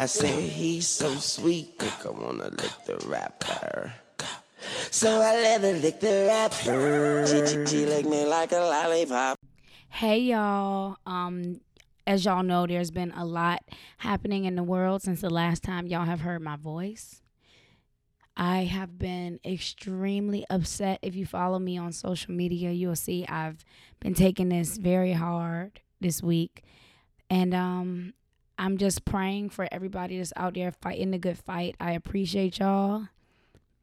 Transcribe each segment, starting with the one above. I said he's so sweet, I wanna lick the rapper. So I let her lick the rapper. She licked me like a lollipop. Hey y'all, as y'all know, there's been a lot happening in the world since the last time y'all have heard my voice. I have been extremely upset. If you follow me on social media, you'll see I've been taking this very hard this week. And I'm just praying for everybody that's out there fighting the good fight. I appreciate y'all.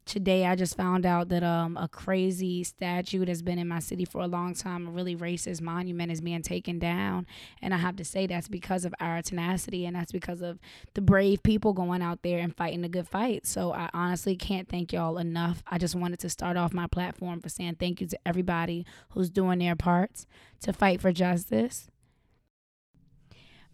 Today, I just found out that a crazy statue that's been in my city for a long time, a really racist monument, is being taken down. And I have to say that's because of our tenacity, and that's because of the brave people going out there and fighting the good fight. So I honestly can't thank y'all enough. I just wanted to start off my platform for saying thank you to everybody who's doing their parts to fight for justice.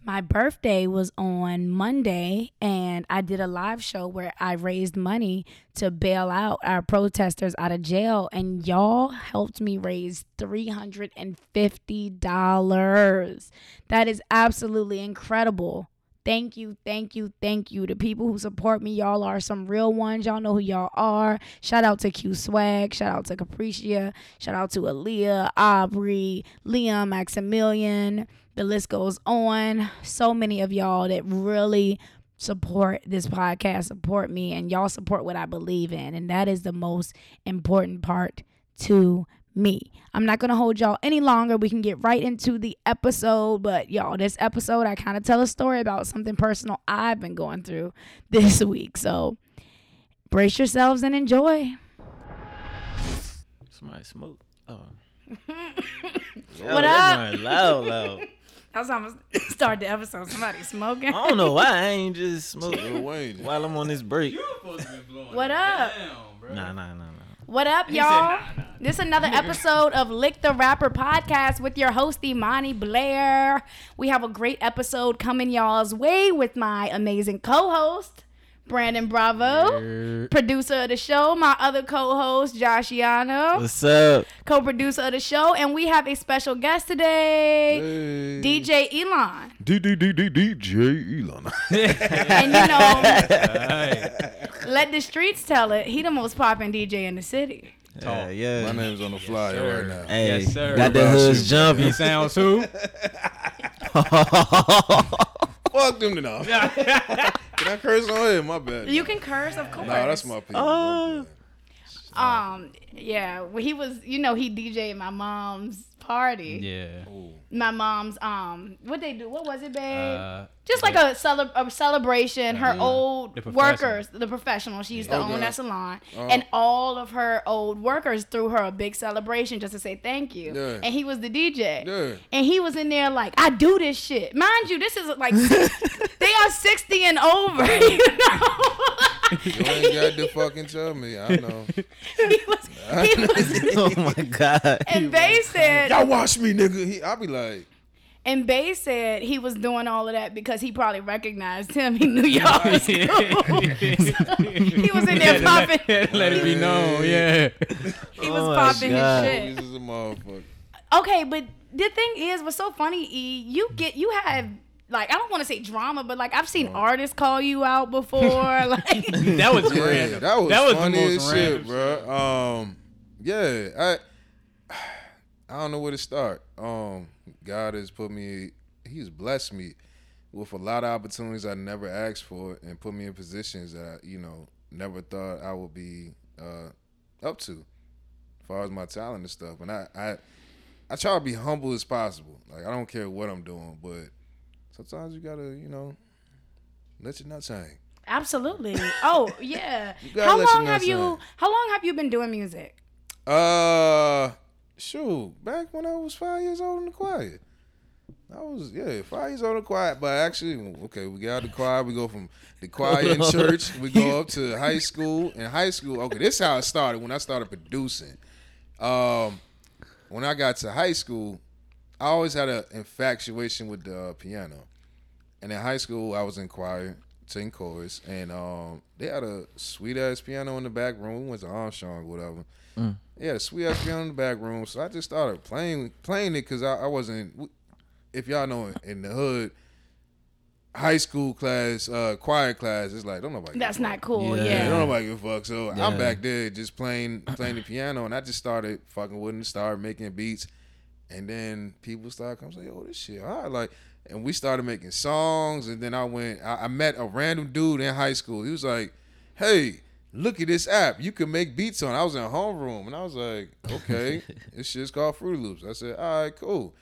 My birthday was on Monday, and I did a live show where I raised money to bail out our protesters out of jail, and y'all helped me raise $350. That is absolutely incredible. Thank you, thank you, thank you. The people who support me, y'all are some real ones. Y'all know who y'all are. Shout out to Q Swag. Shout out to Capricia. Shout out to Aaliyah, Aubrey, Liam, Maximilian. The list goes on. So many of y'all that really support this podcast, support me, and y'all support what I believe in. And that is the most important part to me. I'm not going to hold y'all any longer. We can get right into the episode, but y'all, this episode, I kind of tell a story about something personal I've been going through this week. So brace yourselves and enjoy. Somebody smoke. Oh. What up? Loud. That's how I'm going to start the episode. Somebody smoking. I don't know why I ain't just smoking while I'm on this break. You're supposed to be blowing. What up? Down, bro. Nah. What up, y'all? This is another episode of Lick the Rapper Podcast with your host, Imani Blair. We have a great episode coming y'all's way with my amazing co-host, Brandon Bravo, producer of the show, my other co-host, Joshiano. What's up? Co-producer of the show, and we have a special guest today, DJ Elon. DJ Elon. And you know, let the streets tell it, he the most poppin' DJ in the city. Yeah. My name's on the flyer right now. Hey, yes, sir. Got that hood's jumping. He sounds who? Fuck them to know. Can I curse on here? My bad. You can curse, of course. No, that's my people. Yeah. Well, he was, you know, he DJed my mom's party. Yeah. Ooh. My mom's what they do? What was it, babe? Just like a celebration. Her old workers, the professional. She used to own that salon, and all of her old workers threw her a big celebration just to say thank you. Yeah. And he was the DJ. Yeah. And he was in there like, I do this shit, mind you. This is like they are 60 and over. You know. You ain't got to fucking tell me. I know. He was oh my God. And Bae said, y'all watch me, nigga. I'll be like. And Bae said he was doing all of that because he probably recognized him. He knew y'all was cool. So he was in there popping. Let it be known, yeah. He was popping his shit. This is a motherfucker. Okay, but the thing is, what's so funny, E, you have. Like, I don't want to say drama, but, like, I've seen artists call you out before. Like that was random. That was funny the most as shit, bro. Yeah, I don't know where to start. God has put me, he's blessed me with a lot of opportunities I never asked for and put me in positions that I, you know, never thought I would be up to as far as my talent and stuff. And I try to be humble as possible. Like, I don't care what I'm doing, but sometimes you gotta, you know, let your nuts hang. Absolutely. Oh yeah. How long have you been doing music? Shoot, back when I was 5 years old in the choir. I was 5 years old in the choir, but actually, okay, we got out of the choir. We go from the choir in church. We go up to high school. In high school, okay, this is how it started. When I started producing, when I got to high school, I always had an infatuation with the piano. And in high school, I was in choir, 10 chorus, and they had a sweet-ass piano in the back room. We went to Armstrong or whatever. Mm. They had a sweet-ass piano in the back room, so I just started playing it because I wasn't, if y'all know, in the hood, high school class, choir class, it's like, don't nobody give a fuck. That's not cool, yeah. Don't nobody give a fuck. So I'm back there just playing the piano, and I just started fucking with it, started making beats. And then people started coming and say, oh, this shit, all right. Like, and we started making songs, and then I met a random dude in high school. He was like, hey, look at this app. You can make beats on. I was in a homeroom, and I was like, okay, this shit's called Fruity Loops. I said, all right, cool.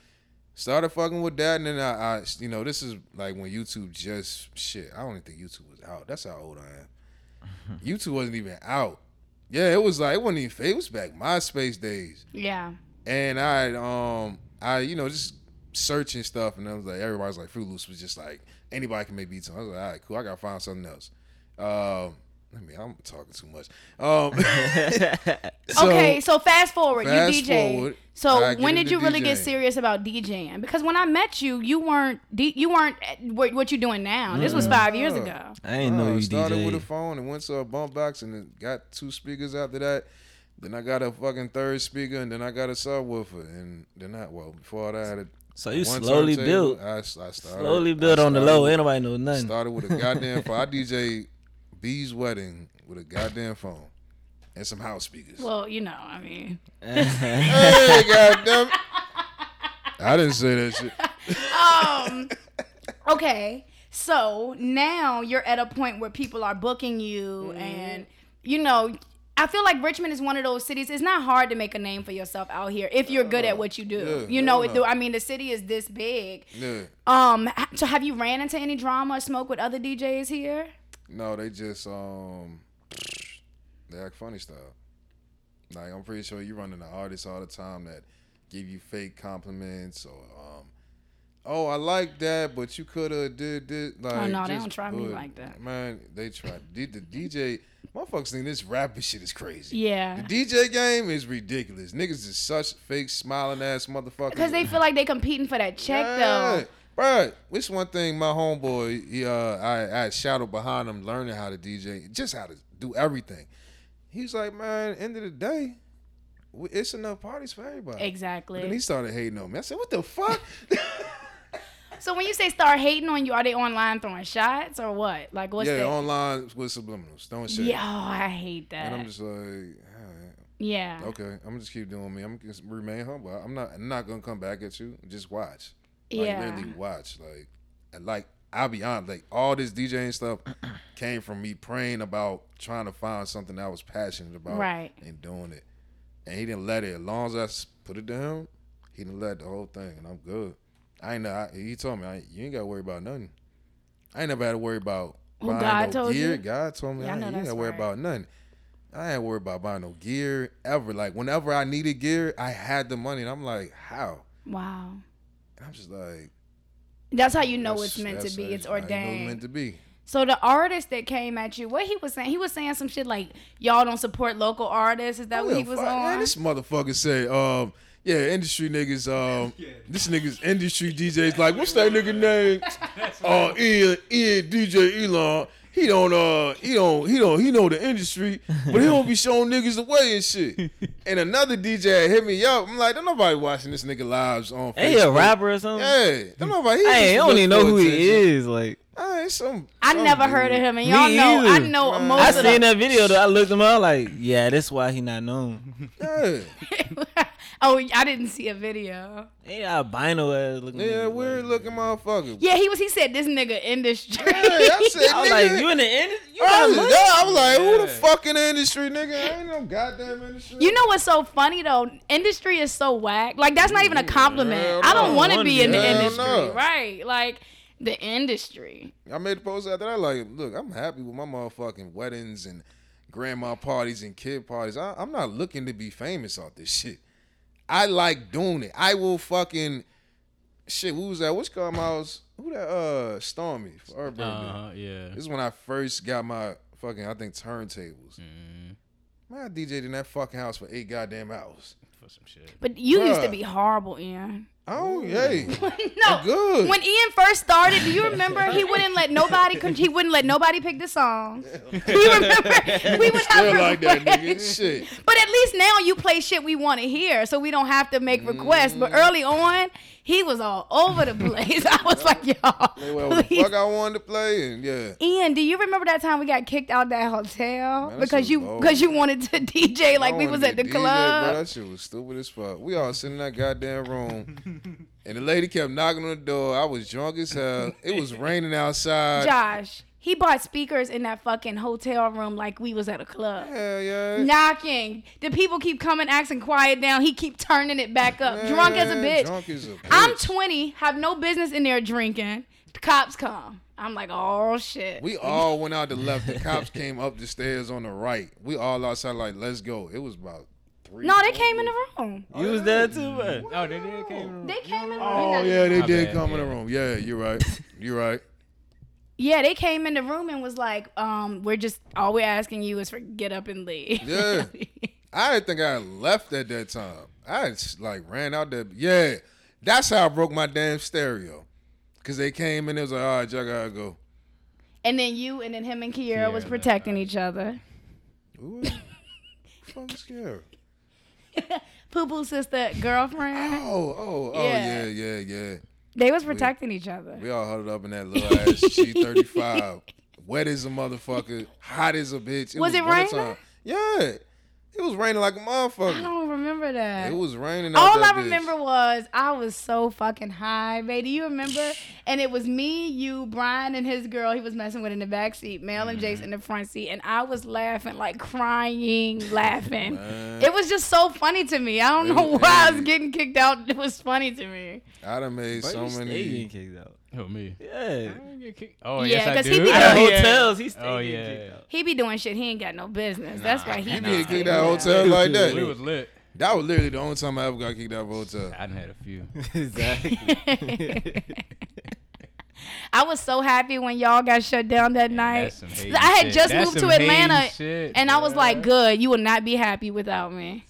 Started fucking with that, and then I you know, this is like when YouTube just, shit, I don't even think YouTube was out. That's how old I am. YouTube wasn't even out. Yeah, it was like, it wasn't even fake. It was back MySpace days. Yeah. And I you know, just searching stuff, and I was like, everybody's like, Fruity Loops was just like, anybody can make beats on. I was like, all right, cool, I gotta find something else. I mean, I'm talking too much. Okay, so fast forward, you DJ. So when did you really get serious about DJing? Because when I met you, you weren't what you doing now. This was 5 years ago. I ain't know you started DJ. With a phone and went to a bump box and then got two speakers after that. Then I got a fucking third speaker and then I got a subwoofer and then before that I had a. So you slowly built. I started on the low. Ain't nobody know nothing. Started with a goddamn phone. I DJ B's wedding with a goddamn phone and some house speakers. Well, you know, I mean. Hey, goddamn! I didn't say that shit. Okay, so now you're at a point where people are booking you, and you know, I feel like Richmond is one of those cities. It's not hard to make a name for yourself out here if you're good at what you do. Yeah, you know, I mean, the city is this big. Yeah. So have you ran into any drama or smoke with other DJs here? No, they just they act funny style. Like, I'm pretty sure you run into artists all the time that give you fake compliments or oh, I like that, but you could have did this. Like, oh no, they don't try me like that. Man, they try. The DJ motherfuckers think this rapping shit is crazy. Yeah, the DJ game is ridiculous. Niggas is such fake smiling ass motherfuckers. Because they feel like they competing for that check though. Right, which one thing my homeboy, I shadowed behind him learning how to DJ, just how to do everything. He was like, man, end of the day, it's enough parties for everybody. Exactly. And he started hating on me. I said, what the fuck? So when you say start hating on you, are they online throwing shots or what? Like, what's that? Yeah, online with subliminals, throwing shit. Yeah, I hate that. And I'm just like, all right. Yeah. Okay, I'm just keep doing me. I'm just remain humble. I'm not going to come back at you. Just watch. Like, literally watch. Like, I'll be honest, like, all this DJing stuff came from me praying about trying to find something I was passionate about and doing it. And he didn't let it. As long as I put it to him, he didn't let the whole thing, and I'm good. I ain't know. He told me, you ain't got to worry about nothing. I ain't never had to worry about buying no gear. God told me, you ain't got to worry about nothing. I ain't worried about buying no gear ever. Like, whenever I needed gear, I had the money, and I'm like, how? Wow. I'm just like, that's how you know it's meant to be. It's ordained. It's meant to be. So the artist that came at you, what he was saying some shit like, y'all don't support local artists. Is that what he was on? Man, this motherfucker said, industry niggas. This niggas industry DJs. Like, what's that nigga name? DJ Elon. He don't. He know the industry, but he don't be showing niggas the way and shit. And another DJ hit me up. I'm like, don't nobody watching this nigga lives on Facebook. He a rapper or something. Yeah, don't nobody. Hey, I don't even know who he is. Like, I never heard of him, and y'all know I know most of them. I seen that video though. I looked him up. Like, yeah, that's why he not known. Yeah. Oh, I didn't see a video. Yeah, albino ass looking. Yeah, weird looking motherfucker. Yeah, he said this nigga industry. Yeah, I was like, you in the industry? I was like, who the fuck in the industry, nigga? I ain't no goddamn industry. You know what's so funny though? Industry is so whack. Like, that's not even a compliment. Yeah, I don't want to be in the industry, right? Like, the industry. I made a post after that. Like, look, I'm happy with my motherfucking weddings and grandma parties and kid parties. I'm not looking to be famous off this shit. I like doing it. I will fucking shit. Who was that? What's called my house? Who that? Stormy for Urban. Yeah. This is when I first got my fucking turntables. Mm-hmm. Man, I DJ'd in that fucking house for 8 goddamn hours. For some shit. But you used to be horrible, Ian. Oh, yay. No. Good. When Ian first started, do you remember he wouldn't let nobody pick the song? You remember? We would have like that, nigga. Shit. But at least now you play shit we want to hear, so we don't have to make requests. But early on, he was all over the place. I was like, y'all. Well, the fuck I wanted to play, and yeah. Ian, do you remember that time we got kicked out that hotel because you wanted to DJ like we was at the club? Bro, that shit was stupid as fuck. We all sitting in that goddamn room, and the lady kept knocking on the door. I was drunk as hell. It was raining outside. Josh. He bought speakers in that fucking hotel room like we was at a club. Hell yeah. Knocking. The people keep coming, asking quiet down. He keep turning it back up. Man, drunk as a bitch. I'm 20, have no business in there drinking. The cops come. I'm like, oh, shit. We all went out the left. The cops came up the stairs on the right. We all outside like, let's go. It was about... No, they came in the room. You was there too, man. Oh, they did came in the room. They came in the room. Oh, yeah, they did come in the room. Yeah, you're right. Yeah, they came in the room and was like, all we're asking you is for get up and leave. Yeah. I didn't think I left at that time. I just ran out there. Yeah. That's how I broke my damn stereo. Because they came in and it was like, all right, y'all gotta go. And then you and then him and Kiara was protecting each other. Ooh, fucking scared. Poo-poo sister girlfriend. Oh, yeah. They was protecting each other. We all huddled up in that little ass G35. Wet as a motherfucker. Hot as a bitch. Was it raining? Yeah. It was raining like a motherfucker. I don't remember that. It was raining. All I remember was I was so fucking high, baby. Do you remember? And it was me, you, Brian, and his girl he was messing with in the backseat, Mel and Jace in the front seat. And I was laughing, crying, laughing. Man. It was just so funny to me. I don't know why I was getting kicked out. It was funny to me. I done made so many. Getting kicked out. Who, me? Yeah. Oh, yeah, yes, I do. He be at hotels. He stayed in jail. He be doing shit. He ain't got no business. That's why he be kicked out of hotel like that. We was lit. That was literally the only time I ever got kicked out of a hotel. I done had a few. Exactly. I was so happy when y'all got shut down that night. I had just moved to Atlanta, and I was like, good, you will not be happy without me.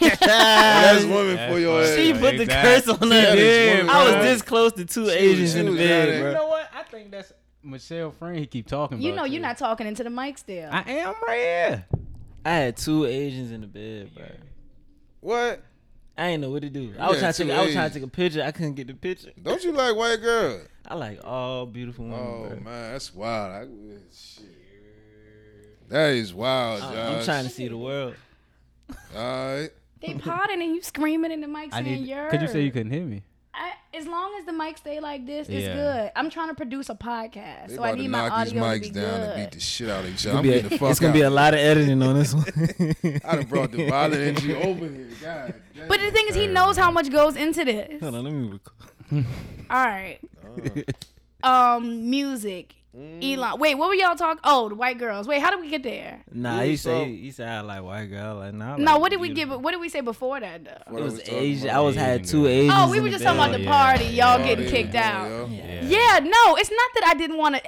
That's woman for your ass. She put the curse on her head. I was this close to two Asians in the bed. You know what? I think that's Michelle Friend he keep talking about. You know you're not talking into the mic still. I am right here. I had two Asians in the bed, bro. What? I ain't know what to do. I was trying to take a picture. I couldn't get the picture. Don't you like white girls? I like all beautiful women. Oh, bro. Man, that's wild. Shit. That is wild, Josh. I'm trying to see the world. All right. They potting and you screaming in the mic saying yours. Could you say you couldn't hear me? As long as the mic stay like this, it's good. I'm trying to produce a podcast, so I need my audio to be good. Knock these mics down and beat the shit out of each other. It's going to be a lot of editing on this one. I done brought the violent energy over here. God damn. But the thing is, he knows how much goes into this. Hold on, let me record. All right. Music. Elon. Wait, what were y'all talking? Oh, the white girls. Wait, how did we get there? Nah, you say I like white girl. Like, nah, no, like, what did we say before that though? It was Asia. I had two Asians. Oh, we were just talking about the party. Y'all getting kicked out. Yeah, no, it's not that I didn't want to.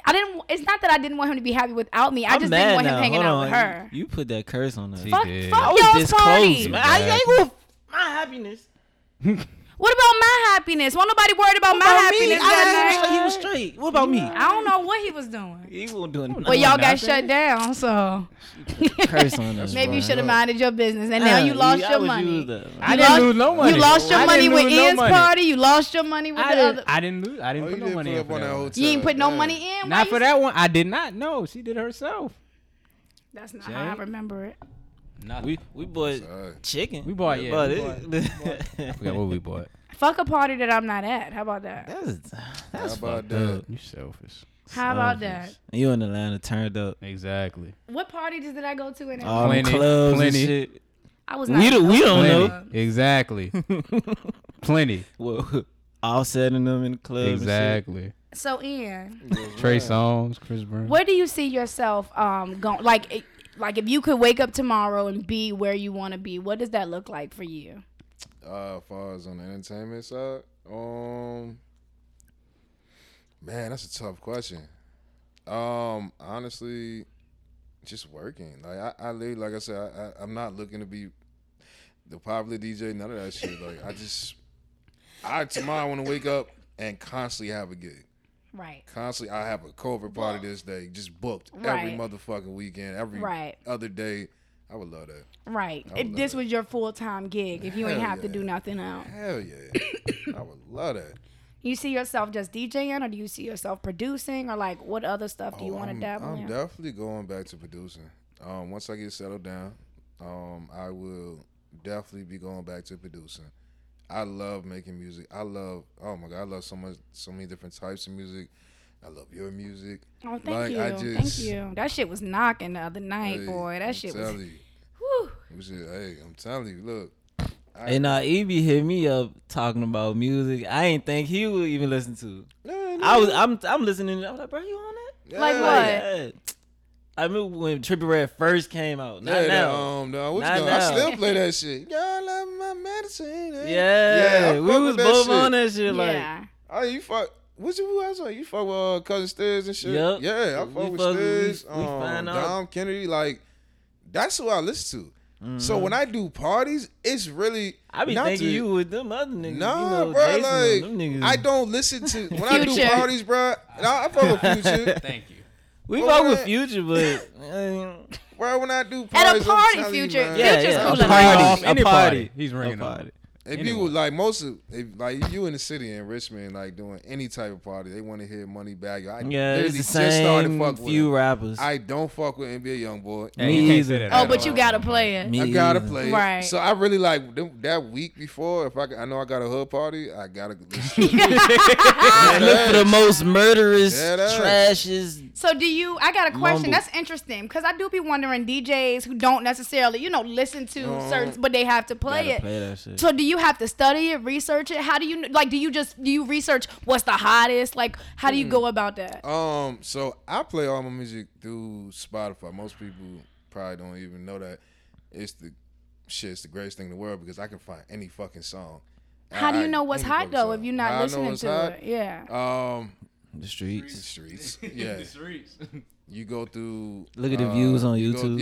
It's not that I didn't want him to be happy without me. I just didn't want him hanging out with her. You put that curse on us. Fuck y'all's party. I ain't with my happiness. What about my happiness? Won't nobody worried about my happiness? I didn't know he was straight. What about me? I don't know what he was doing. He wasn't doing nothing. Well, y'all got shut down, so. Curse on us. Maybe you should have minded your business, and now you lost your money. I didn't lose no money. You lost your money with Ian's party. You lost your money with the other. I didn't lose. I didn't put no money in. You ain't put no money in? Not for that one. I did not. No, she did herself. That's not how I remember it. We bought chicken. We bought it. I forgot what we bought. Fuck a party that I'm not at. How about that? That's how about that? Up. You selfish. How about that? You in Atlanta turned up. Exactly. What party did I go to in Atlanta? All plenty, clubs plenty. And shit. I was not. We don't know. Exactly. Plenty. Well, all setting them in the club. Exactly. And shit. So Ian. Trey Songz, Chris Brown. Where do you see yourself going? Like, if you could wake up tomorrow and be where you want to be, what does that look like for you? As far as on the entertainment side, man, that's a tough question. Honestly, just working. Like, I literally, like I said, I'm not looking to be the popular DJ, none of that shit. Like, I just... I tomorrow want to wake up and constantly have a gig. Right. Constantly, I have a cover party this day, just booked every motherfucking weekend, every other day. I would love that. Right. If this was your full-time gig, if you ain't have to do nothing else. Hell yeah. I would love that. You see yourself just DJing, or do you see yourself producing, or like what other stuff do you want to dabble in? I'm definitely going back to producing. Once I get settled down, I will definitely be going back to producing. I love making music. I love, oh my God, I love so much, so many different types of music. I love your music. Oh, thank you. Thank you. That shit was knocking the other night, boy. That shit was. Hey, I'm telling you, look. And Evie hit me up talking about music. I ain't think he would even listen to. I'm listening. I was like, bro, you on that? Yeah. Like what? Yeah. I remember when Trippie Redd first came out. Not now. I still play that shit. Y'all love my medicine. Yeah, we was both on that shit. Yeah. Like, oh, you fuck. Who else? You fuck with Cousin Stiz and shit. Yep. Yeah, I fuck with Stiz. Dom Kennedy. Like, that's who I listen to. Mm-hmm. So when I do parties, it's really I be thinking you with them other niggas. Nah, you know, bro, like them niggas. I don't listen to when I do parties, bro. I fuck with Future. Thank you. We fuck with Future, but bro, when I do parties, at a party, Future, man, Future's cool. A party, he's ringing a party. If you like most of, if you in the city in Richmond, like doing any type of party, they want to hear Money Bag. It's the same just few rappers. I don't fuck with NBA YoungBoy. Me either. Oh, but you gotta play it. I gotta play it. Right. So I really like that week before. If I know I got a hood party, I gotta listen. Look for the most murderous, trashes. So do you? I got a question. That's interesting because I do be wondering DJs who don't necessarily, listen to certain, but they have to play it. Play that shit. So do you have to study it, research it? How do you do you research what's the hottest? Like, how do you go about that? So I play all my music through Spotify. Most people probably don't even know that. It's the greatest thing in the world because I can find any fucking song. How do you know what's hot though if you're not listening to it? Yeah. The streets. Yeah. The streets. You go through. Look at the views on YouTube.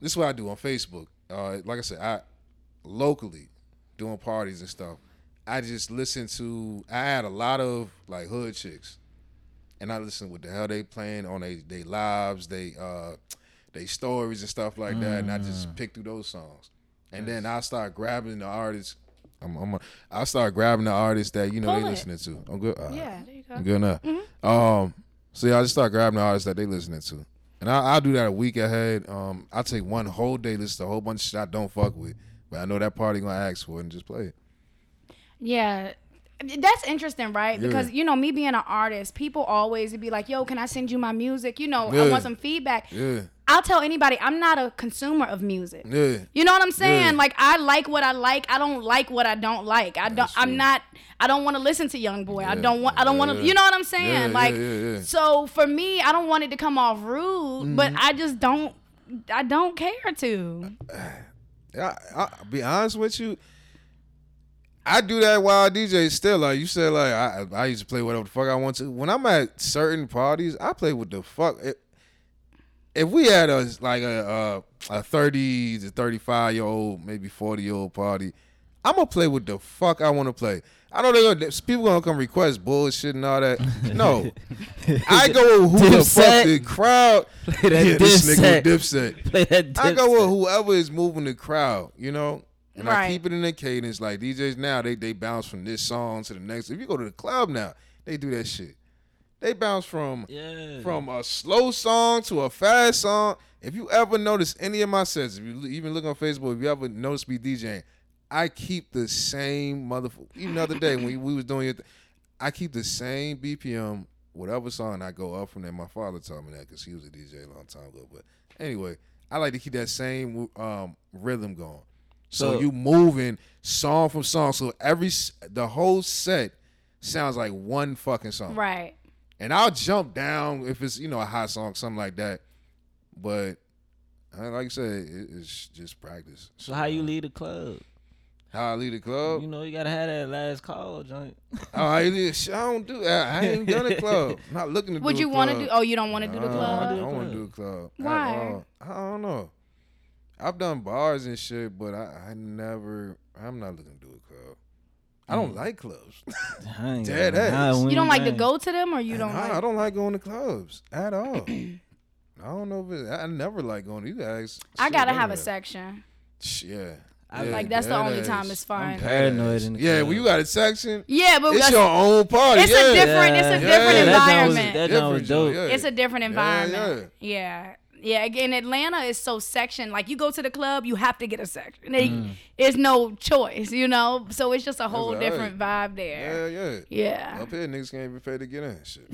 This is what I do on Facebook. Like I said, I locally doing parties and stuff. I just listen to. I had a lot of like hood chicks, and I listen to what the hell they playing on they lives, they stories and stuff like that. And I just pick through those songs, and then I start grabbing the artists. I start grabbing the artists that they listening to. I'm good. Yeah, there you go. I'm good enough. Mm-hmm. So I just start grabbing the artists that they listening to, and I'll do that a week ahead. I take one whole day, listen to a whole bunch of shit I don't fuck with, but I know that party gonna ask for it and just play it. Yeah. That's interesting, right? Yeah. Because, me being an artist, people always be like, yo, can I send you my music? I want some feedback. Yeah. I'll tell anybody, I'm not a consumer of music. Yeah. You know what I'm saying? Yeah. Like, I like what I like. I don't like what I don't like. I don't want to listen to YoungBoy. Yeah. I don't want to, you know what I'm saying? Yeah, like, so for me, I don't want it to come off rude, but I just don't care to. I'll be honest with you. I do that while I DJ still. Like you said, like I used to play whatever the fuck I want to. When I'm at certain parties, I play what the fuck. If we had a 30 to 35-year-old, maybe 40-year-old party, I'm gonna play what the fuck I want to play. I know people gonna come request bullshit and all that. No, I go with who Dipset. The fuck the crowd. Play that this nigga Dipset. Play that Dipset. I go with whoever is moving the crowd. And I keep it in the cadence. Like DJs now, they bounce from this song to the next. If you go to the club now, they do that shit. They bounce from a slow song to a fast song. If you ever notice any of my sets, if you even look on Facebook, if you ever notice me DJing, I keep the same motherfucker. Even the other day when we was doing it, I keep the same BPM, whatever song I go up from there. My father told me that because he was a DJ a long time ago. But anyway, I like to keep that same rhythm going. So you moving song from song. So the whole set sounds like one fucking song. Right. And I'll jump down if it's, a hot song, something like that. But like you said, it's just practice. So how you lead a club? How I lead a club? You got to have that last call joint. I don't do that. I ain't done a club. I'm not looking to do a club. Would you want to do? Oh, you don't want to do the club? I don't want to do a club. Why? I don't know. I've done bars and shit, but I'm not looking to do a club. I don't like clubs. Dead ass. You don't like to go to them, or you don't like? I don't like going to clubs at all. I don't know if I never like going to you guys. I gotta have a section. Yeah. Yeah, like that's the only time it's fine. I'm paranoid in the club. Well, you got a section. Yeah, but it's your own party. It's a different. It's a different environment. That was dope. Yeah. It's a different environment. Yeah. Again, Atlanta is so sectioned. Like you go to the club, you have to get a section. It's no choice, you know. So it's just a whole different vibe there. Yeah. Up here, niggas can't even pay to get in. Shit.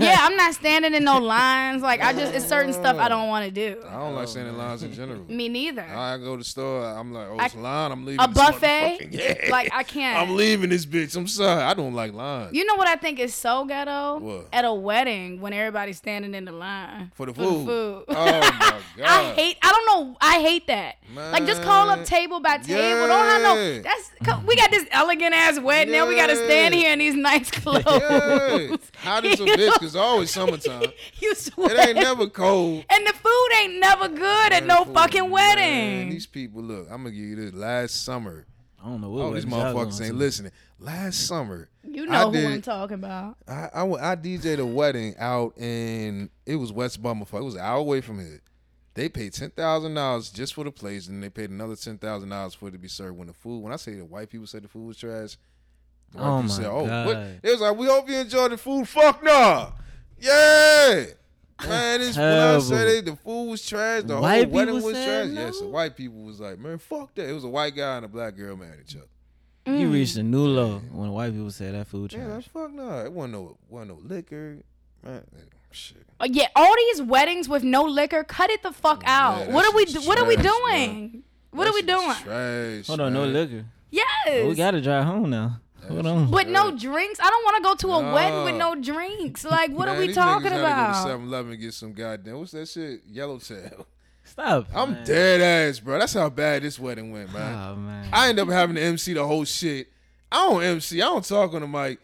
I'm not standing in no lines. Like it's certain stuff I don't want to do. I don't like standing in lines in general. Me neither. I go to the store. I'm like, it's a line. I'm leaving. A buffet. Yeah. Like I can't. I'm leaving this bitch. I'm sorry. I don't like lines. You know what I think is so ghetto? What? At a wedding when everybody's standing in the line for the food. Oh my God. I hate that. Man. Like just call up table by table. Yeah. We got this elegant ass wedding and we got to stand here in these nice clothes. Yeah. Hot as a bitch because it's always summertime. You sweat. It ain't never cold. And the food ain't never good at no fucking wedding. Man, these people, look, I'm going to give you this. Last summer. I don't know what these motherfuckers ain't listening. Last summer. You know who I'm talking about. I DJ'd a wedding out in, it was West Bumblefuck. It was an hour away from here. They paid $10,000 just for the place, and they paid another $10,000 for it to be served. When I say the white people said the food was trash, the white people said, God. What? They was like, we hope you enjoy the food. Fuck no. Yeah. Man, this blood said the food was trash. The whole wedding was trash. No? Yes, the white people was like, man, fuck that. It was a white guy and a black girl married each other. You reached a new low when white people said that food trash. Yeah, that's fuck no. It wasn't no liquor. Man, shit. Yeah, all these weddings with no liquor, cut it the fuck out. What are we doing? Man. What are we doing? Trash, hold on, no liquor. Yes. Well, we gotta drive home now. Hold on. But no drinks. I don't want to go to a wedding with no drinks. Like, what are we talking about? Go to 7-Eleven and get some goddamn. What's that shit? Yellowtail. Stop. I'm dead ass, bro. That's how bad this wedding went, man. Oh, man. I end up having to MC the whole shit. I don't MC. I don't talk on the mic.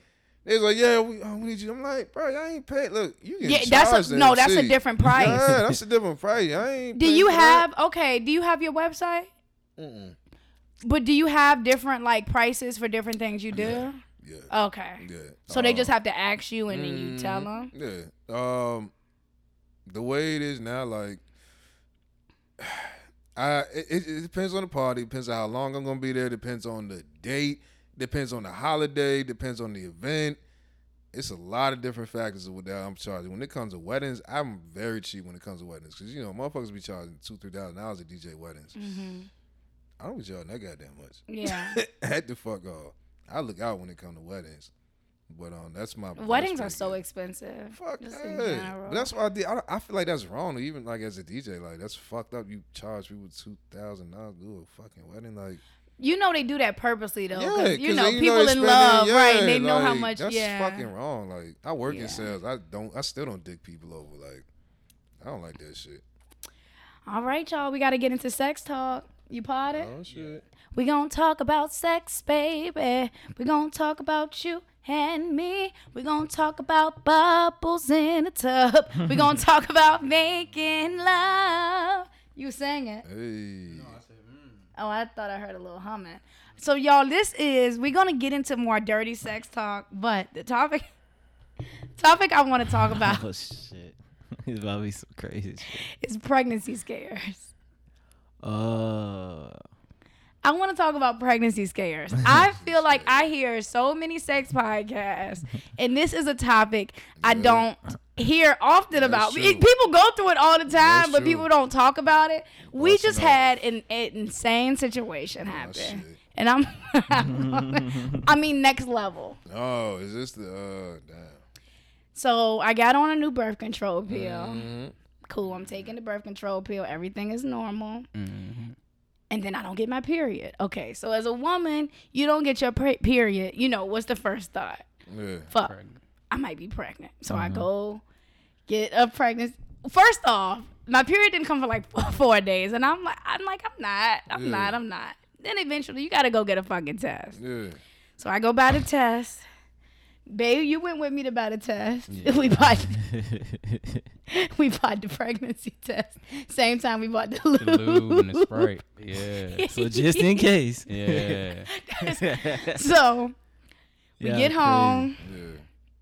They was like, we need you. I'm like, bro, I ain't paid. Look, you get charged. That's a different price. Yeah, that's a different price. I ain't. Do you have your website? Mm-mm. But do you have different like prices for different things you do? Yeah. Okay. Yeah. So they just have to ask you and then you tell them? Yeah. The way it is now, like, it depends on the party. Depends on how long I'm going to be there. Depends on the date. Depends on the holiday. Depends on the event. It's a lot of different factors of what I'm charging. When it comes to weddings, I'm very cheap when it comes to weddings. Because, you know, motherfuckers be charging $2,000-$3,000 at DJ weddings. Mm-hmm. I don't be charging that goddamn much. Yeah. Head the fuck off. I look out when it comes to weddings. But that's my weddings are so expensive. Fuck that. But that's why I feel like that's wrong. Even like as a DJ, like that's fucked up. You charge people $2,000 to do a fucking wedding, like. You know they do that purposely though. Yeah, cause you know people in love, right? They know how much. That's fucking wrong. Like I work in sales. I still don't dick people over. Like I don't like that shit. All right, y'all. We got to get into sex talk. You potted? Oh shit. We gonna talk about sex, baby. We gonna talk about you and me. We gonna talk about bubbles in a tub. We gonna talk about making love. You sang it. Hey. No, I said. Oh, I thought I heard a little humming. So, y'all, we're going to get into more dirty sex talk, but the topic I want to talk about. Oh, shit. It's about to be some crazy shit. It's pregnancy scares. I want to talk about pregnancy scares. I feel like I hear so many sex podcasts, and this is a topic I don't hear often about. True. People go through it all the time, but people don't talk about it. We just had an insane situation happen, and I mean, next level. Oh, is this the damn? So I got on a new birth control pill. Mm-hmm. Cool, I'm taking the birth control pill. Everything is normal. Mm-hmm. And then I don't get my period. Okay, so as a woman, you don't get your period. You know, what's the first thought? Yeah. Fuck, pregnant. I might be pregnant. So I go get a pregnancy. First off, my period didn't come for like 4 days. And I'm like, I'm not. Then eventually, you got to go get a fucking test. Yeah. So I go buy the test. Babe, you went with me to battle test. Yeah. We bought the pregnancy test. Same time we bought the lube and the Sprite. Yeah. So just in case. Yeah. So we get home. Yeah.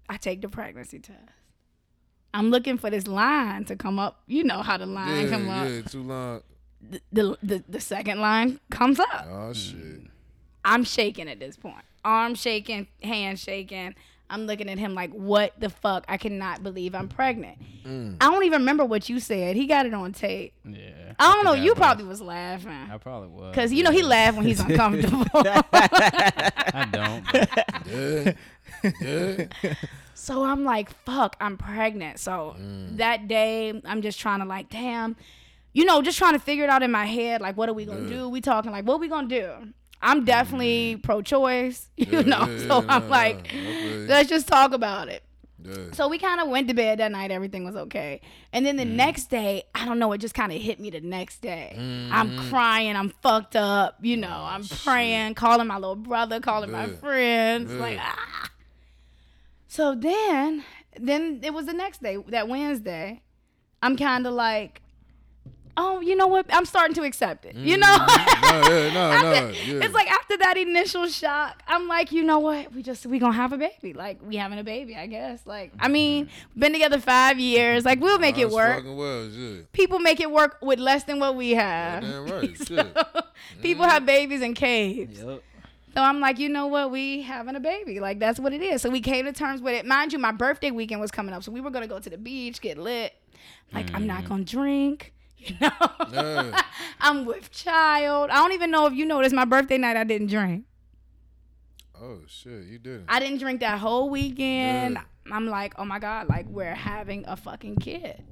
I take the pregnancy test. I'm looking for this line to come up. You know how the line come up. Yeah, too long. The second line comes up. Oh shit. I'm shaking at this point. Arm shaking, hand shaking. I'm looking at him like, what the fuck? I cannot believe I'm pregnant. Mm. I don't even remember what you said. He got it on tape. Yeah. I don't know. You probably was laughing. I probably was. Because, you know, he laughs when he's uncomfortable. I don't. Yeah. So I'm like, fuck, I'm pregnant. So that day, I'm just trying to like, damn. You know, just trying to figure it out in my head. Like, what are we going to do? We talking like, what we going to do? I'm definitely pro-choice, you know. Let's just talk about it. Yeah. So we kind of went to bed that night. Everything was okay. And then the next day, I don't know. It just kind of hit me the next day. I'm crying. I'm fucked up. You know, I'm praying, calling my little brother, calling my friends. Yeah. Like, ah. So then it was the next day, that Wednesday. I'm kind of like, oh, you know what? I'm starting to accept it. You know? Yeah. It's like after that initial shock, I'm like, you know what? We gonna have a baby. Like, we having a baby, I guess. Like, I mean, been together 5 years. Like, we'll make it work. Well, yeah. People make it work with less than what we have. Yeah, damn right. So people have babies in caves. Yep. So I'm like, you know what? We having a baby. Like, that's what it is. So we came to terms with it. Mind you, my birthday weekend was coming up. So we were going to go to the beach, get lit. Like, I'm not going to drink. You know, yeah. I'm with child. I don't even know if you noticed my birthday night. I didn't drink. Oh shit, you didn't. I didn't drink that whole weekend. Yeah. I'm like, oh my god, like we're having a fucking kid.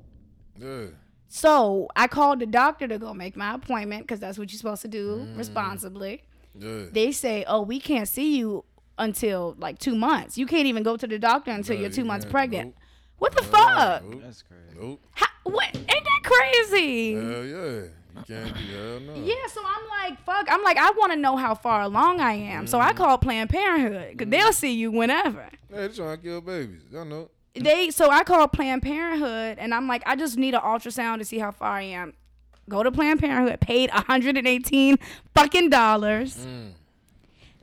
Yeah. So I called the doctor to go make my appointment because that's what you're supposed to do responsibly. Yeah. They say, oh, we can't see you until like 2 months. You can't even go to the doctor until you're 2 months pregnant. Nope. What the fuck? Nope. That's crazy. Nope. What? Ain't that crazy? Hell yeah. You can't do hell no. Yeah, so I'm like, fuck. I'm like, I want to know how far along I am. So I called Planned Parenthood because they'll see you whenever. They're trying to kill babies. Y'all know. So I called Planned Parenthood and I'm like, I just need an ultrasound to see how far I am. Go to Planned Parenthood, paid $118 fucking dollars.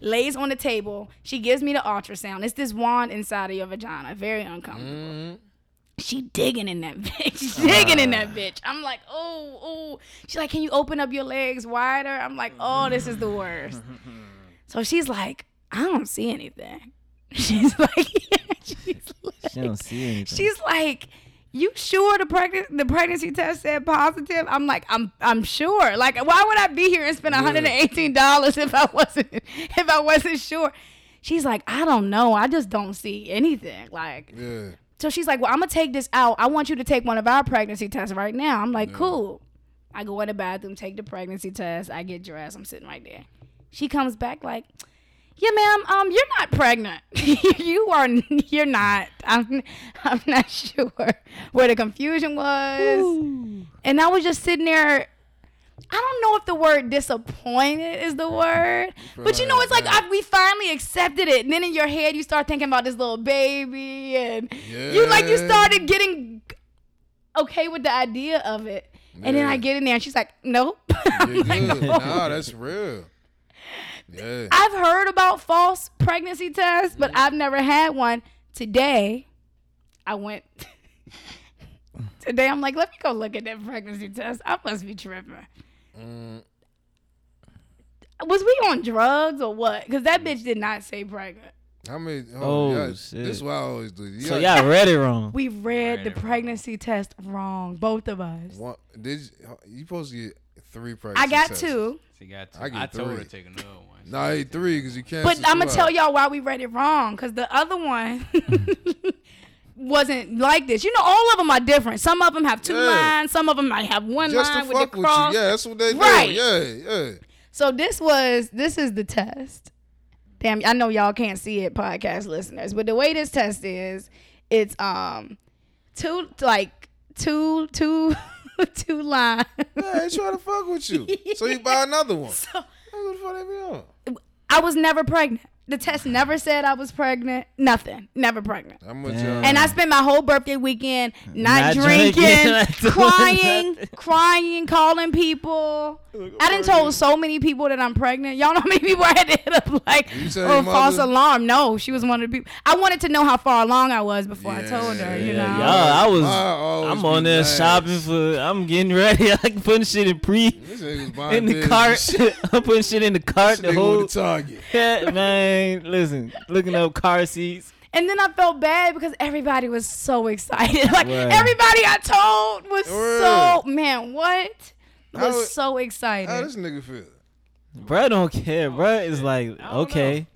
Lays on the table. She gives me the ultrasound. It's this wand inside of your vagina. Very uncomfortable. She digging in that bitch. I'm like, oh. She's like, can you open up your legs wider? I'm like, oh, this is the worst. So she's like, I don't see anything. She's like, yeah. She don't see anything. She's like, you sure the pregnancy test said positive? I'm like, I'm sure. Like, why would I be here and spend $118 if I wasn't sure? She's like, I don't know. I just don't see anything. Like. Yeah. So she's like, well, I'm going to take this out. I want you to take one of our pregnancy tests right now. I'm like, cool. I go in the bathroom, take the pregnancy test. I get dressed. I'm sitting right there. She comes back like, yeah, ma'am, you're not pregnant. You're not. I'm not sure where the confusion was. Ooh. And I was just sitting there. I don't know if the word disappointed is the word, but you know, it's like we finally accepted it. And then in your head, you start thinking about this little baby and you started getting okay with the idea of it. Yeah. And then I get in there and she's like, nope. I'm like, no. Nah, that's real. Yeah. I've heard about false pregnancy tests, but I've never had one. Today I'm like, let me go look at that pregnancy test. I must be tripping. Was we on drugs or what? Because that bitch did not say pregnant. How many? Oh, shit. This is what I always do. So y'all read it wrong. We read the pregnancy test wrong, both of us. One, you supposed to get 3 pregnancy tests. I got 2. She got 2. I told her to take another one. No, I ate 3 because you can't. But I'm going to tell y'all why we read it wrong because the other one... wasn't like this. You know, all of them are different. Some of them have 2 lines. Some of them might have 1 just line with the cross. Yeah, that's what they do. Right. Yeah. So this is the test. Damn, I know y'all can't see it, podcast listeners, but the way this test is, it's two lines. Yeah, they trying to fuck with you. So you buy another one. So, that's what the fuck they be on. I was never pregnant. The test never said I was pregnant. Nothing. Never pregnant. I'm with y'all. And I spent my whole birthday weekend not drinking, crying, calling people. I done told so many people that I'm pregnant. Y'all know how many people I had to hit up like a false alarm. No, she was one of the people. I wanted to know how far along I was before I told her, you know. I'm on there shopping for, I'm getting ready. I'm putting shit in the cart. I'm putting shit in the cart. The whole Target. Yeah, man. Listen, looking up car seats. And then I felt bad because everybody was so excited. Like, everybody I told was so excited. How this nigga feel? Bro, don't care. Bro, it's like, okay.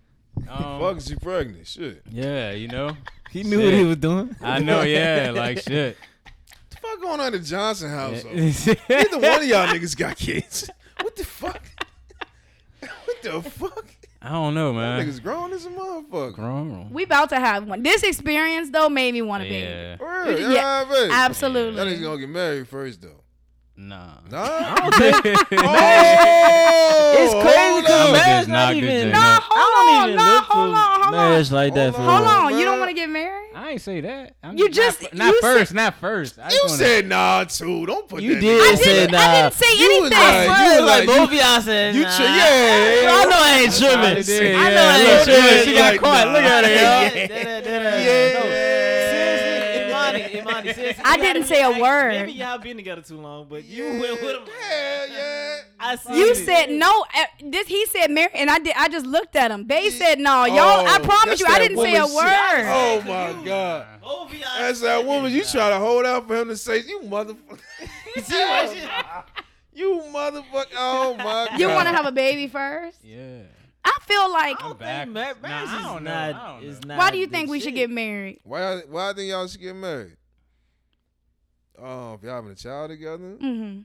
Fuck, she pregnant. Shit. Yeah, you know? He knew what he was doing. I know, yeah. Like, shit. What the fuck going on at the Johnson household? Neither one of y'all niggas got kids. What the fuck? What the fuck? I don't know, man. That nigga's grown as a motherfucker. Grown. We about to have one. This experience, though, made me want to be. Really? Yeah, absolutely. That nigga's going to get married first, though. Nah. It's crazy because marriage not even. Hold on. Marriage like that for real. Hold on. You don't want to get married? I ain't say that. Not first. You said nah too. Don't put that. You did say nah. I didn't say anything. You was like both y'all said nah. I know I ain't tripping. She got caught. Look at her. Imani, I didn't say a word. Maybe y'all been together too long, but you went with him. Yeah. I see. You said no. He said marry, and I did. I just looked at him. They said no. Y'all, I promise you, I didn't say a word. Oh my God. That's that woman. You try to hold out for him to say you motherfucker. You motherfucker. Oh my God. You want to have a baby first? Yeah. I feel like I don't know. Why do you think we should get married? Why do y'all should get married? If y'all having a child together, mm-hmm.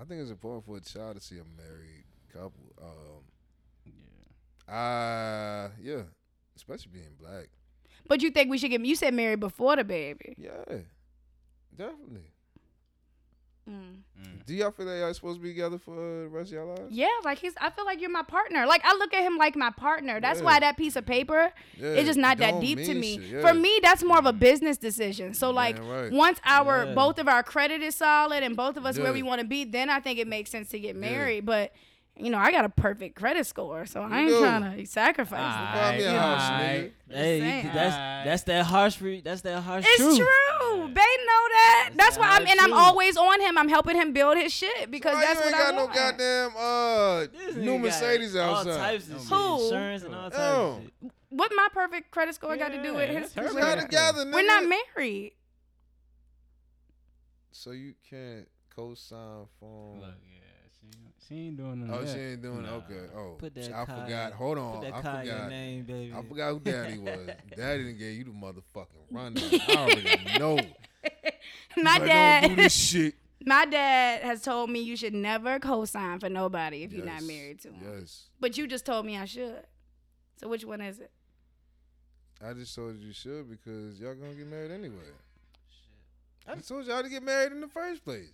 I think it's important for a child to see a married couple. Yeah, especially being black. But you think we should get? You said married before the baby. Yeah, definitely. Do y'all feel that y'all supposed to be together for the rest of y'all lives? Yeah, like I feel like you're my partner. Like I look at him like my partner. That's why that piece of paper it's just not that deep to me. Shit, for me, that's more of a business decision. So like once our both of our credit is solid and both of us where we want to be, then I think it makes sense to get married. But you know, I got a perfect credit score, so I ain't trying to sacrifice. Right. Hey, that's that harsh. It's true. They know that. That's why I'm always on him. I'm helping him build his shit because that's what I want. You ain't got no goddamn new Mercedes outside. All types of insurance and all types of shit. What my perfect credit score got to do with his credit? We're not married. So you can't co-sign for. She ain't doing that. Oh, she ain't doing that. Okay. Oh, I forgot. Hold on. I forgot your name, baby. I forgot who Daddy was. Daddy didn't get you the motherfucking rundown. I already know. My dad has told me you should never co-sign for nobody if you're not married to him. Yes. But you just told me I should. So which one is it? I just told you should because y'all gonna get married anyway. Shit. I just told y'all to get married in the first place.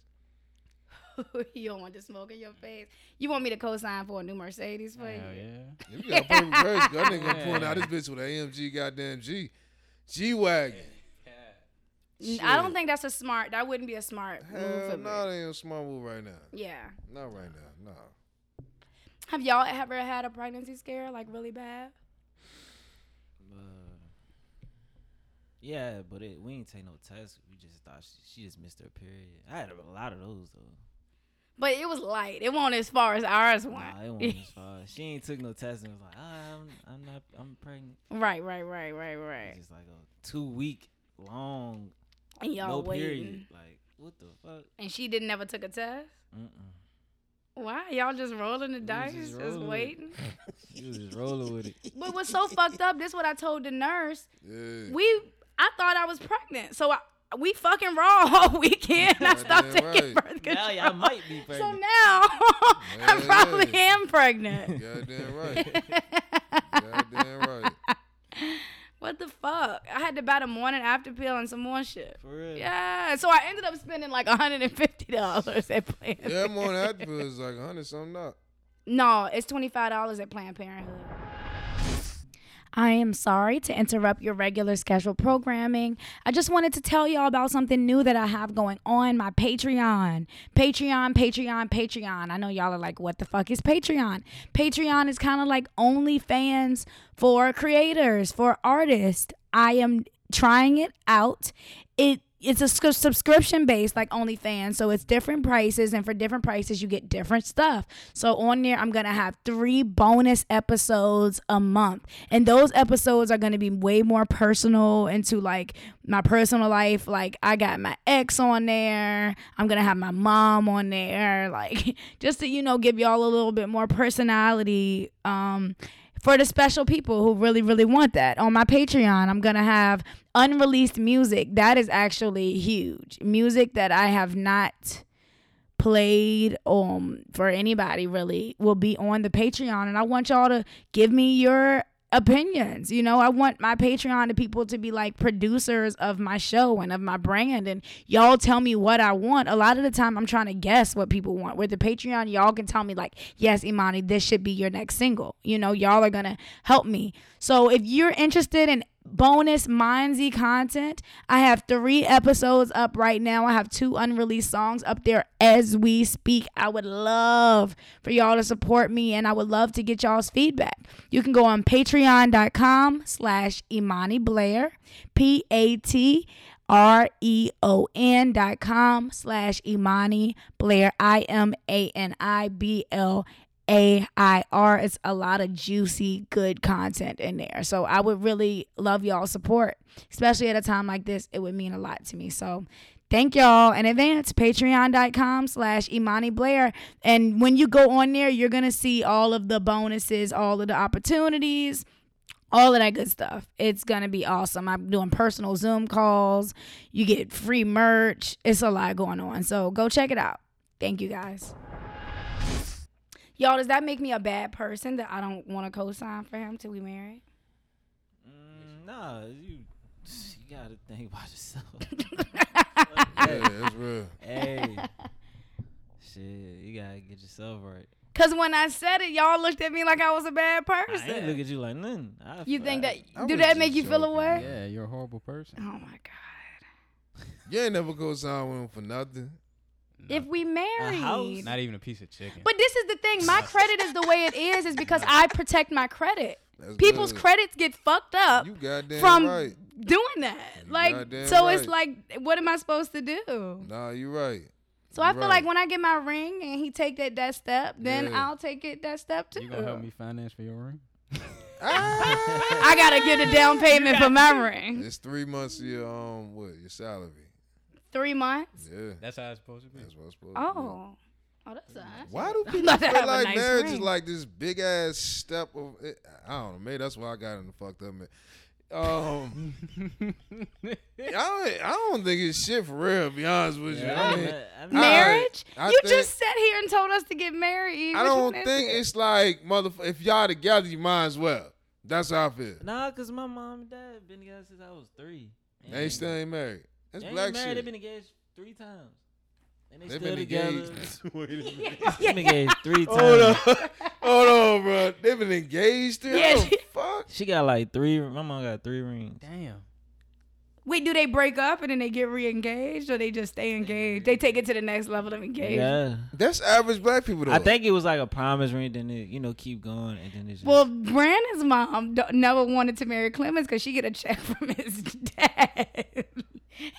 You don't want the smoke in your face. You want me to co-sign for a new Mercedes for you? Hell yeah. You got perfect grace. That nigga gonna point out this bitch with an AMG goddamn G-Wagon. I don't think that's a smart. That wouldn't be a smart move for me. No, that ain't a smart move right now. Yeah. Not right now. No. Have y'all ever had a pregnancy scare like really bad? Yeah, but we ain't take no test. We just thought she just missed her period. I had a lot of those though. But it was light. It wasn't as far as ours went. Nah, it wasn't as far. She ain't took no test and was like, I'm pregnant. Right. It's like a 2 week long and y'all no waiting. Period. Like what the fuck? And she didn't ever took a test. Why y'all just rolling the dice, just waiting? You was just rolling with it. But what's so fucked up? This is what I told the nurse. Yeah. I thought I was pregnant, so we fucking raw all weekend. I stopped taking birth control. Now y'all might be pregnant. So now I probably am pregnant. Goddamn right. What the fuck? I had to buy the morning after pill and some more shit. For real? Yeah. So I ended up spending like $150 at Planned Parenthood. Yeah, morning after pill is like $100 something up. No, it's $25 at Planned Parenthood. I am sorry to interrupt your regular scheduled programming. I just wanted to tell y'all about something new that I have going on, my Patreon. Patreon. I know y'all are like, what the fuck is Patreon? Patreon is kind of like OnlyFans for creators, for artists. I am trying it out. It's a subscription based like OnlyFans, so it's different prices, and for different prices you get different stuff. So on there I'm gonna have 3 bonus episodes a month, and those episodes are gonna be way more personal into like my personal life. Like I got my ex on there, I'm gonna have my mom on there, like just to, you know, give y'all a little bit more personality for the special people who really, really want that. On my Patreon, I'm going to have unreleased music. That is actually huge. Music that I have not played for anybody really will be on the Patreon. And I want y'all to give me your opinions. You know, I want my Patreon to people to be like producers of my show and of my brand. And y'all tell me what I want. A lot of the time I'm trying to guess what people want. With the Patreon, y'all can tell me like, yes, Imani, this should be your next single. You know, y'all are going to help me. So if you're interested in bonus Mindsy content, I have 3 episodes up right now. I have 2 unreleased songs up there as we speak. I would love for y'all to support me, and I would love to get y'all's feedback. You can go on patreon.com/Imani Blair, patreon.com/Imani Blair, IMANIBLAIR. It's a lot of juicy, good content in there. So I would really love y'all's support, especially at a time like this. It would mean a lot to me. So thank y'all in advance. Patreon.com/Imani Blair. And when you go on there, you're going to see all of the bonuses, all of the opportunities, all of that good stuff. It's going to be awesome. I'm doing personal Zoom calls. You get free merch. It's a lot going on. So go check it out. Thank you guys. Y'all, does that make me a bad person that I don't want to co-sign for him till we married? No, you got to think about yourself. Yeah, that's real. Hey, shit, you got to get yourself right. Because when I said it, y'all looked at me like I was a bad person. I didn't look at you like nothing. You think that, do that make you feel away? Yeah, you're a horrible person. Oh, my God. You ain't never co-sign with him for nothing. No. If we married, not even a piece of chicken. But this is the thing. My credit is the way it is because I protect my credit. That's People's good. Credits get fucked up from right. doing that. You like, so right. It's like, what am I supposed to do? Nah, you're right. So I feel like when I get my ring and he take that step, then I'll take it that step too. You gonna help me finance for your ring? I gotta get a down payment for my ring. It's 3 months of your salary. 3 months? Yeah. That's how it's supposed to be. That's what it's supposed to be. Oh, that's nice. Why do people feel like nice marriage ring. Is like this big ass step of it? I don't know. Maybe that's why I got in the fucked up. I don't think it's shit for real, to be honest with you. Yeah. I mean, marriage? Just sat here and told us to get married. I don't think it's like, motherfucker, if y'all together, you might as well. That's how I feel. Nah, because my mom and dad have been together since I was 3. And they still ain't married. That's black shit. They've been engaged 3 times. And they've still been together. Wait a minute. They've been engaged 3 times. Hold on, bro. They've been engaged 3 times? Fuck. She got like 3. My mom got 3 rings. Damn. Wait, do they break up and then they get re-engaged, or they just stay engaged? They take it to the next level of engagement. Yeah. That's average black people, though. I think it was like a promise ring, then it, keep going, and then it's just... Well, Brandon's mom never wanted to marry Clemens because she get a check from his dad.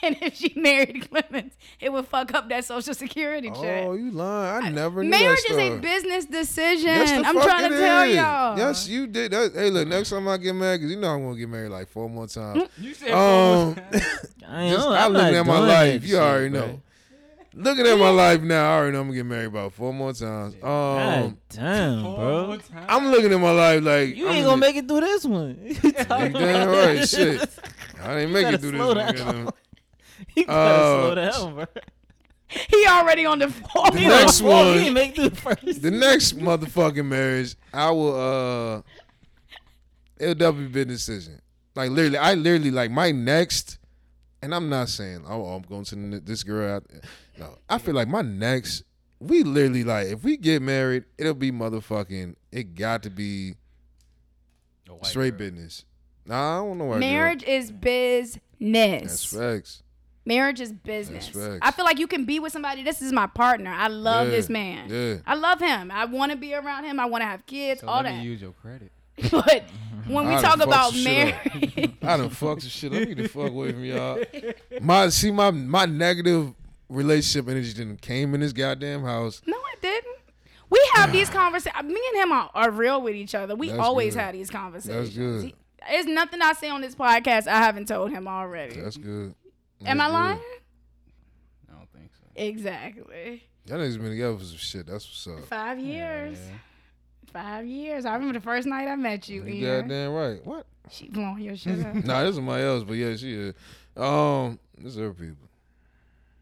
And if she married Clemens, it would fuck up that Social Security check. Oh, you lying. I never knew that. Marriage is a business decision. I'm trying to tell y'all. Yes, you did. Hey, look, next time I get married, because you know I'm going to get married like 4 more times. You said 4 more times. I'm looking at my life. You already know. Looking at my life now, I already know I'm going to get married about 4 more times. God damn, bro. I'm looking at my life like... You ain't going to make it through this one. You damn right. Shit. I didn't make it through this one. You gotta slow down, bro. He already on the floor. The next one. He didn't make the first. The next motherfucking marriage, I will. It'll definitely be a decision. Like literally, like my next, and I'm not saying I'm going to this girl. No, I feel like my next. We literally like if we get married, it'll be motherfucking. It got to be. a white straight girl. Business. Nah, I don't know why. Marriage is business. That's facts. Marriage is business. That's facts. I feel like you can be with somebody. This is my partner. I love this man. Yeah. I love him. I want to be around him. I want to have kids. So all let that. Me use your credit. But when we talk about marriage, I done fucked some shit up. I need to fuck away from y'all. My negative relationship energy didn't came in this goddamn house. No, it didn't. We have these conversations. Me and him are real with each other. We always have these conversations. That's good. There's nothing I say on this podcast I haven't told him already. That's good. Am I lying? I don't think so. Exactly. Y'all niggas been together for some shit. That's what's up. 5 years. Yeah. 5 years. I remember the first night I met you. You goddamn right. What? She blowing your shit up. Nah, this is somebody else, but yeah, she is. This is her people.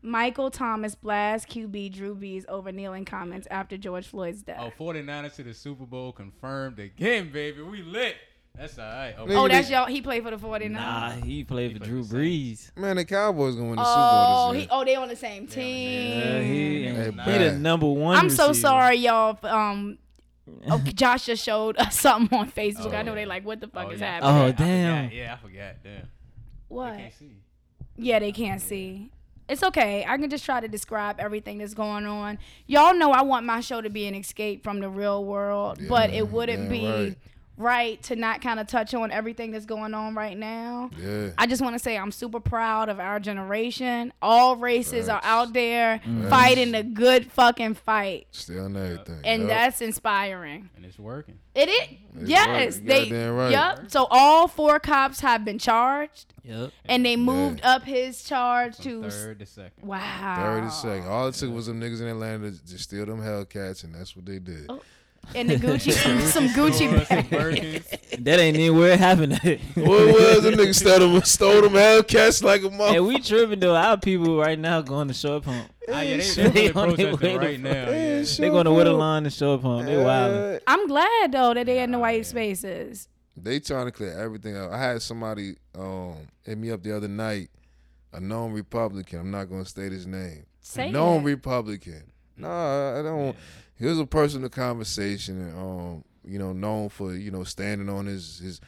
Michael Thomas blasts QB Drew Brees over kneeling comments after George Floyd's death. Oh, 49ers to the Super Bowl confirmed again, baby. We lit. That's all right. Okay. Oh, that's y'all. He played for the 49ers. Nah, he played for Drew Brees. Man, the Cowboys going to the Super Bowl this year. Oh, they on the same team. Yeah, he the number one receiver. So sorry, y'all. Josh just showed us something on Facebook. Oh, I know they like, what the fuck is happening? Oh, damn. I forgot. Damn. What? They can't see. Yeah, they can't see. It's okay. I can just try to describe everything that's going on. Y'all know I want my show to be an escape from the real world, but it wouldn't be right to not kind of touch on everything that's going on right now. Yeah. I just want to say I'm super proud of our generation. All races are out there fighting a good fucking fight. Still on everything. And that's inspiring. And it's working. It is. Yes. So all 4 cops have been charged. Yep. And they moved up his charge from third to second. Wow. Third to second. All it took was some niggas in Atlanta to steal them Hellcats, and that's what they did. Oh. And the Gucci, some Gucci. Some that ain't anywhere it happened. What was the nigga stole them Hellcats like a motherfucker? And we tripping though. Our people right now going to show up home. They on their way right now. Yeah. They going to Woodlawn to show up home. They wild. I'm glad though that they had no white spaces. They trying to clear everything up. I had somebody hit me up the other night. A known Republican. I'm not going to state his name. Republican. Nah, I don't. He was a person of conversation, and known for standing on his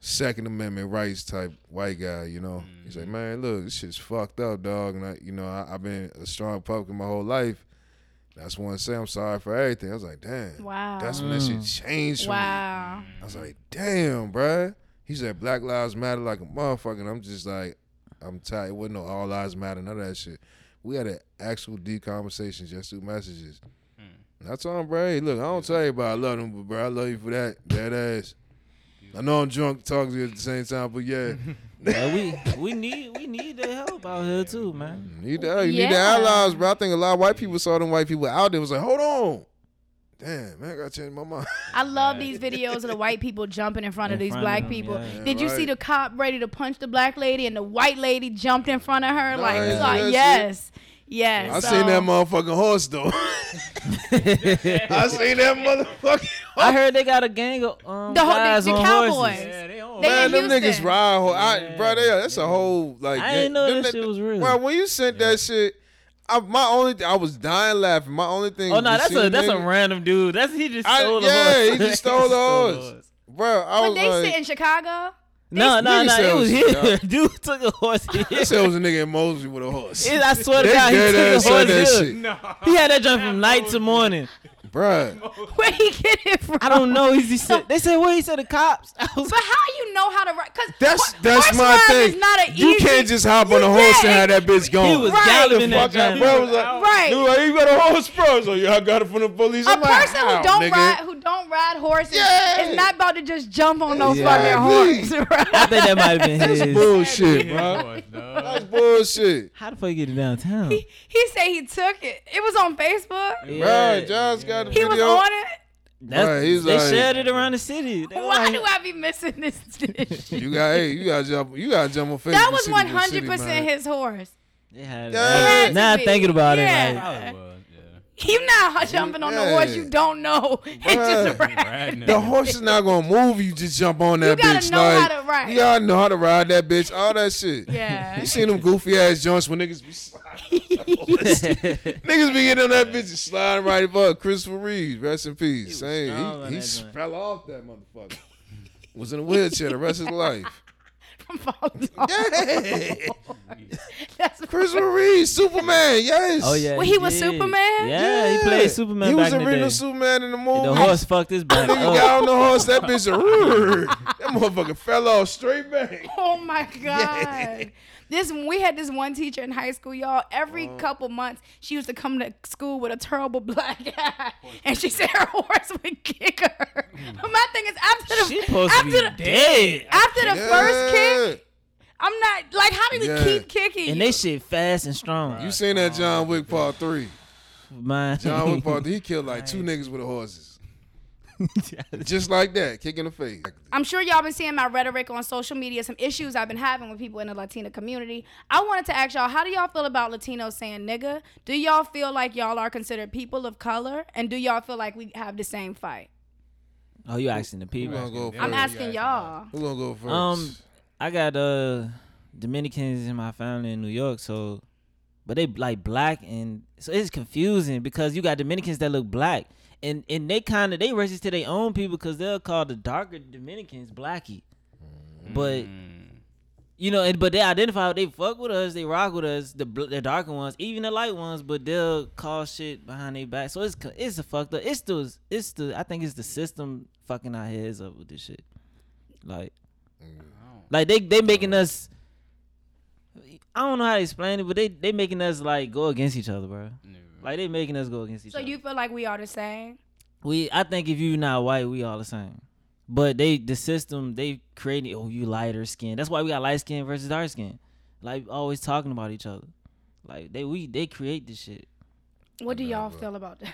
Second Amendment rights type white guy. He's like, man, look, this shit's fucked up, dog. And I've been a strong Republican my whole life. That's when I say I'm sorry for everything. I was like, damn, wow. That's when that shit changed. Wow. For me. I was like, damn, bruh. He said Black Lives Matter like a motherfucker. And I'm just like, I'm tired. It wasn't no All Lives Matter, none of that shit. We had an actual deep conversation just through messages. That's on, bro. Hey, look, I don't tell you about I love them, but, bro, I love you for that ass. I know I'm drunk talking to you at the same time, but we need the help out here too, man. You need the allies, bro. I think a lot of white people saw them white people out there was like, hold on. Damn, man, I gotta change my mind. I love these videos of the white people jumping in front of these black people. Yeah. Did you see the cop ready to punch the black lady and the white lady jumped in front of her? Yes. Yes. I seen that motherfucking horse though. I seen that motherfucking horse. I heard they got a gang of guys the on Cowboys. Horses. Yeah, they on. Man, them niggas ride horse. That's a whole like. I didn't know that shit was real. Well, when you sent that shit, I was dying laughing. My only thing. Oh no, that's a random dude. He just stole the horse. Yeah, he just stole the horse. Bro, they sit in Chicago. No, it was here. Dude took a horse here. They said it was a nigga in Mosley with a horse. I swear to God, he took a horse here. Shit. No. He had that jump from night to morning. Bruh. Where he get it from? I don't know. They said the cops. But how you know how to ride? Because that's my thing. You can't just hop on a horse and have that bitch going. He was galloping that jump. Bro was like, dude, you got a horse, bro. So I got it from the police. A person who don't ride horses is not about to just jump on no fucking horse. I think that might have been his. That's bullshit, bro. That's bullshit. How the fuck you get it downtown? He said he took it. It was on Facebook. Right, John's got the video. He was on it. They shared it around the city. Why do I be missing this shit? You got to jump on Facebook. That was 100% his horse. It had now thinking about it. Like, you not jumping on the horse you don't know. It's just a ride. The horse is not gonna move. You just jump on that bitch. You gotta know how to ride that bitch. All that shit. Yeah. You seen them goofy ass joints when niggas be sliding. Niggas be getting on that bitch and sliding right above. Christopher Reeves, rest in peace. He fell off that motherfucker. was in a wheelchair the rest of his life. From falling off. Yeah. Christopher Reeves, Superman, yes. Oh, yeah. Well, he was Superman? Yeah, he played Superman. He was back original Superman in the movie. The horse fucked his back. That nigga got on the horse, that bitch, that motherfucker fell off straight back. Oh, my God. Yeah. We had this one teacher in high school, y'all. Every couple months, she used to come to school with a terrible black eye, and she said her horse would kick her. But my thing is, after the first kick, I'm not like, how do we keep kicking? And they shit fast and strong. You seen that John Wick Part 3? Mine. John Wick Part 3. He killed like 2 niggas with the horses. Just like that, kick in the face. I'm sure y'all been seeing my rhetoric on social media, some issues I've been having with people in the Latina community. I wanted to ask y'all, how do y'all feel about Latinos saying nigga? Do y'all feel like y'all are considered people of color? And do y'all feel like we have the same fight? Oh, you asking the people. I'm asking y'all. Who's gonna go first? I got Dominicans in my family in New York, but they like black, and so it's confusing because you got Dominicans that look black. And they kind of, they racist to their own people because they'll call the darker Dominicans blackie. But, you know, but they identify, they fuck with us, they rock with us, the darker ones, even the light ones, but they'll call shit behind their back. So it's a fucked up. I think it's the system fucking our heads up with this shit. Like they making us, I don't know how to explain it, but they making us like go against each other, bro. Yeah. Like, they making us go against each other. So you feel like we all the same? I think if you not white, we all the same. But the system, they created, you lighter skin. That's why we got light skin versus dark skin. Like, always talking about each other. Like, they create this shit. What do y'all feel about that?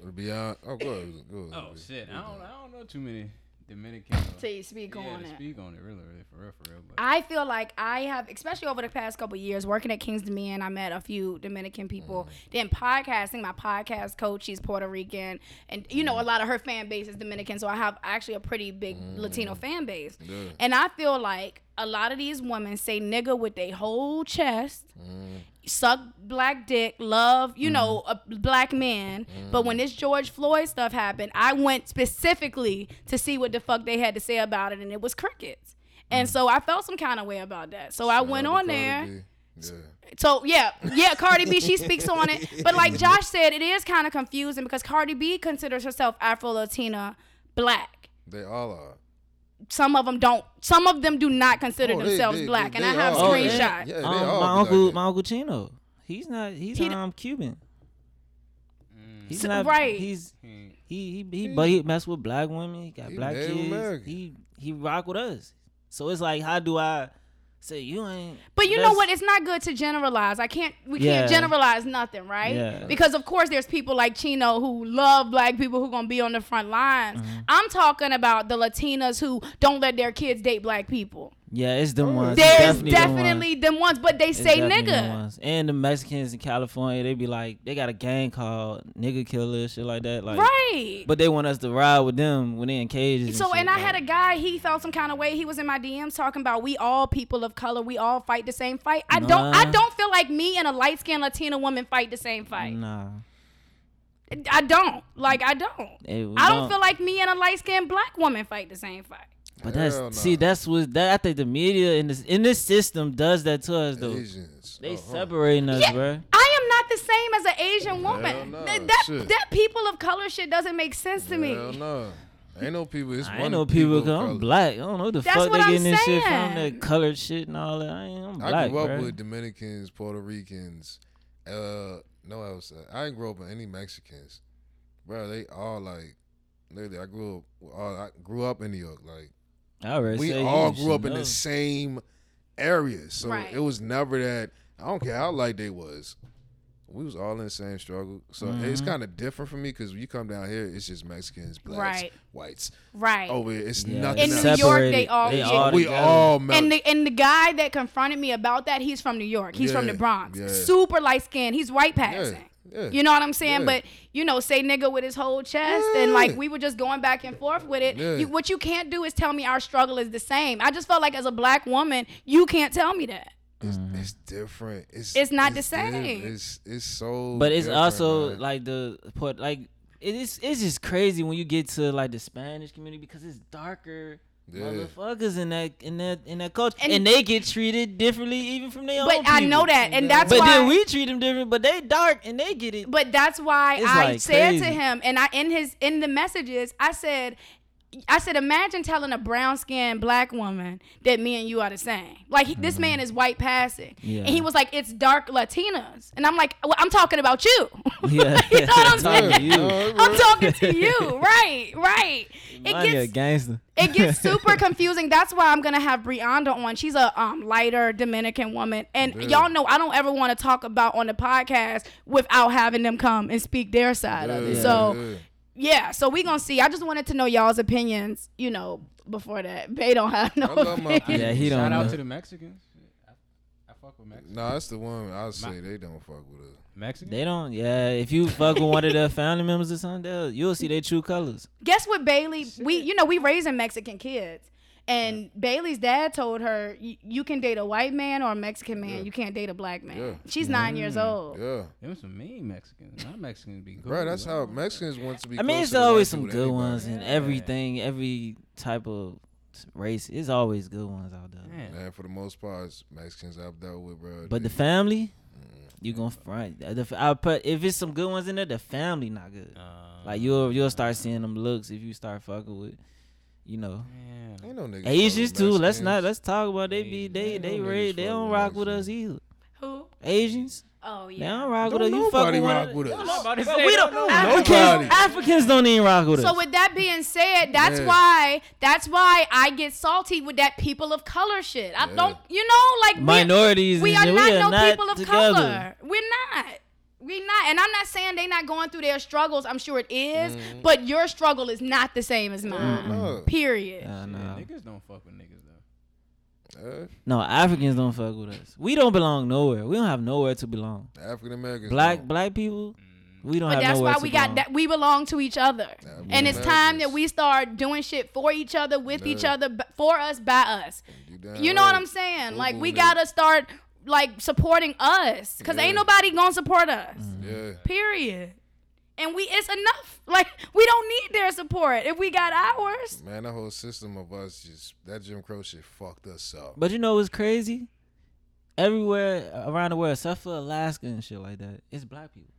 Go ahead. Oh, shit. I don't know too many Dominican. So you speak on it. Speak on it, really, for real. But I feel like I have, especially over the past couple of years, working at Kings Dominion, I met a few Dominican people. Then podcasting, my podcast coach, she's Puerto Rican, and you know a lot of her fan base is Dominican, so I have actually a pretty big Latino fan base. Yeah. And I feel like a lot of these women say nigga with their whole chest. Suck black dick, love, you know, a black man. But when this George Floyd stuff happened, I went specifically to see what the fuck they had to say about it, and it was crickets. And so I felt some kind of way about that. So I went on there. Yeah. So yeah, Cardi B, she speaks on it. But like Josh said, it is kind of confusing because Cardi B considers herself Afro-Latina black. They all are. Some of them don't. Some of them do not consider themselves black, and I have screenshots. Yeah, my uncle Chino, he's not Cuban. He's not right. But he mess with black women. He got black kids. American. He rock with us. So it's like, how do I say you ain't? But you know what? It's not good to generalize. We can't generalize nothing, right? Yeah. Because of course there's people like Chino who love black people who gonna be on the front lines. I'm talking about the Latinas who don't let their kids date black people. Yeah, it's them ones. There's definitely them ones, but they say nigga. And the Mexicans in California, they be like, they got a gang called Nigga Killer, shit like that. Like, right. But they want us to ride with them when they in cages. So, and I had a guy, he felt some kind of way. He was in my DMs talking about we all people of color, we all fight the same fight. I don't feel like me and a light skinned Latina woman fight the same fight. Nah. I don't feel like me and a light skinned black woman fight the same fight. But I think the media in this system does that to us, though. Asians. They separating us, bro. I am not the same as an Asian woman. No, that people of color shit doesn't make sense to me. Hell no. Ain't no people. It's one no people. I'm black. I don't know the fuck they getting this shit from. That colored shit and all that. I'm black. I grew up with Dominicans, Puerto Ricans. I didn't grow up with any Mexicans, bro. They all like. Literally, I grew up in New York, like. We all grew up in the same area, so it was never that. I don't care how light they was. We was all in the same struggle, so it's kind of different for me because when you come down here, it's just Mexicans, blacks, whites. Right over here, it's nothing. In New York, we all melt. And the guy that confronted me about that, he's from New York. He's from the Bronx. Yeah. Super light skinned. He's white passing. Yeah. Yeah. You know what I'm saying? Yeah. But, you know, say nigga with his whole chest. Yeah. And, like, we were just going back and forth with it. Yeah. What you can't do is tell me our struggle is the same. I just felt like as a black woman, you can't tell me that. It's different. It's not the same. It's so But it's also, man. Like, the like it's just crazy when you get to, like, the Spanish community because it's darker motherfuckers in that culture, and they get treated differently even from their own people. But I know that, and that's why. But then we treat them different, but they dark and they get it. But that's why I said to him, and I in the messages, I said, imagine telling a brown-skinned black woman that me and you are the same. Like, this man is white passing. Yeah. And he was like, it's dark Latinas. And I'm like, well, I'm talking about you. Yeah. You know what I'm saying? I'm talking to you. Right. It gets a gangster. It gets super confusing. That's why I'm going to have Brianna on. She's a lighter Dominican woman. And y'all know I don't ever want to talk about on the podcast without having them come and speak their side of it. So... Yeah, so we gonna see. I just wanted to know y'all's opinions, you know, before that. They don't have no opinions. Yeah, he don't. Shout out to the Mexicans. I fuck with Mexicans. No, that's the one I say they don't fuck with us. Mexicans? They don't. Yeah, if you fuck with one of their family members or something, you'll see their true colors. Guess what, Bailey? Shit. We raising Mexican kids. And Bailey's dad told her, you can date a white man or a Mexican man. Yeah. You can't date a black man. Yeah. She's 9 years old. Yeah. Them some mean Mexicans. Not Mexicans be good. Right, that's how Mexicans want to be. I mean, it's always some good ones in everything, every type of race. It's always good ones out there. Man, for the most part, Mexicans I've dealt with, bro. But the family, you gonna find. If it's some good ones in there, the family not good. Like you'll start seeing them looks if you start fucking with. You know, ain't no niggas Asians too. Mexicans. Let's talk about they don't rock with us either. Who? Asians. Oh yeah. They don't rock with us. You fuck with us. We don't. Africans don't even rock with us. So with that being said, that's why I get salty with that people of color shit. I don't. You know, like minorities. We are not people of color. We're not, and I'm not saying they not going through their struggles. I'm sure it is, but your struggle is not the same as mine. Period. No. Niggas don't fuck with niggas though. No, Africans don't fuck with us. We don't belong nowhere. We don't have nowhere to belong. African Americans, black people. We don't. But have that's why we belong. Got that. We belong to each other, and it's time that we start doing shit for each other, with each other, for us, by us. You know what I'm saying? Ooh, like we gotta start. Like supporting us, cause ain't nobody gonna support us. Period. And it's enough. Like we don't need their support if we got ours. Man, the whole system of us that Jim Crow shit fucked us up. But you know what's crazy? Everywhere around the world, except for Alaska and shit like that, it's black people.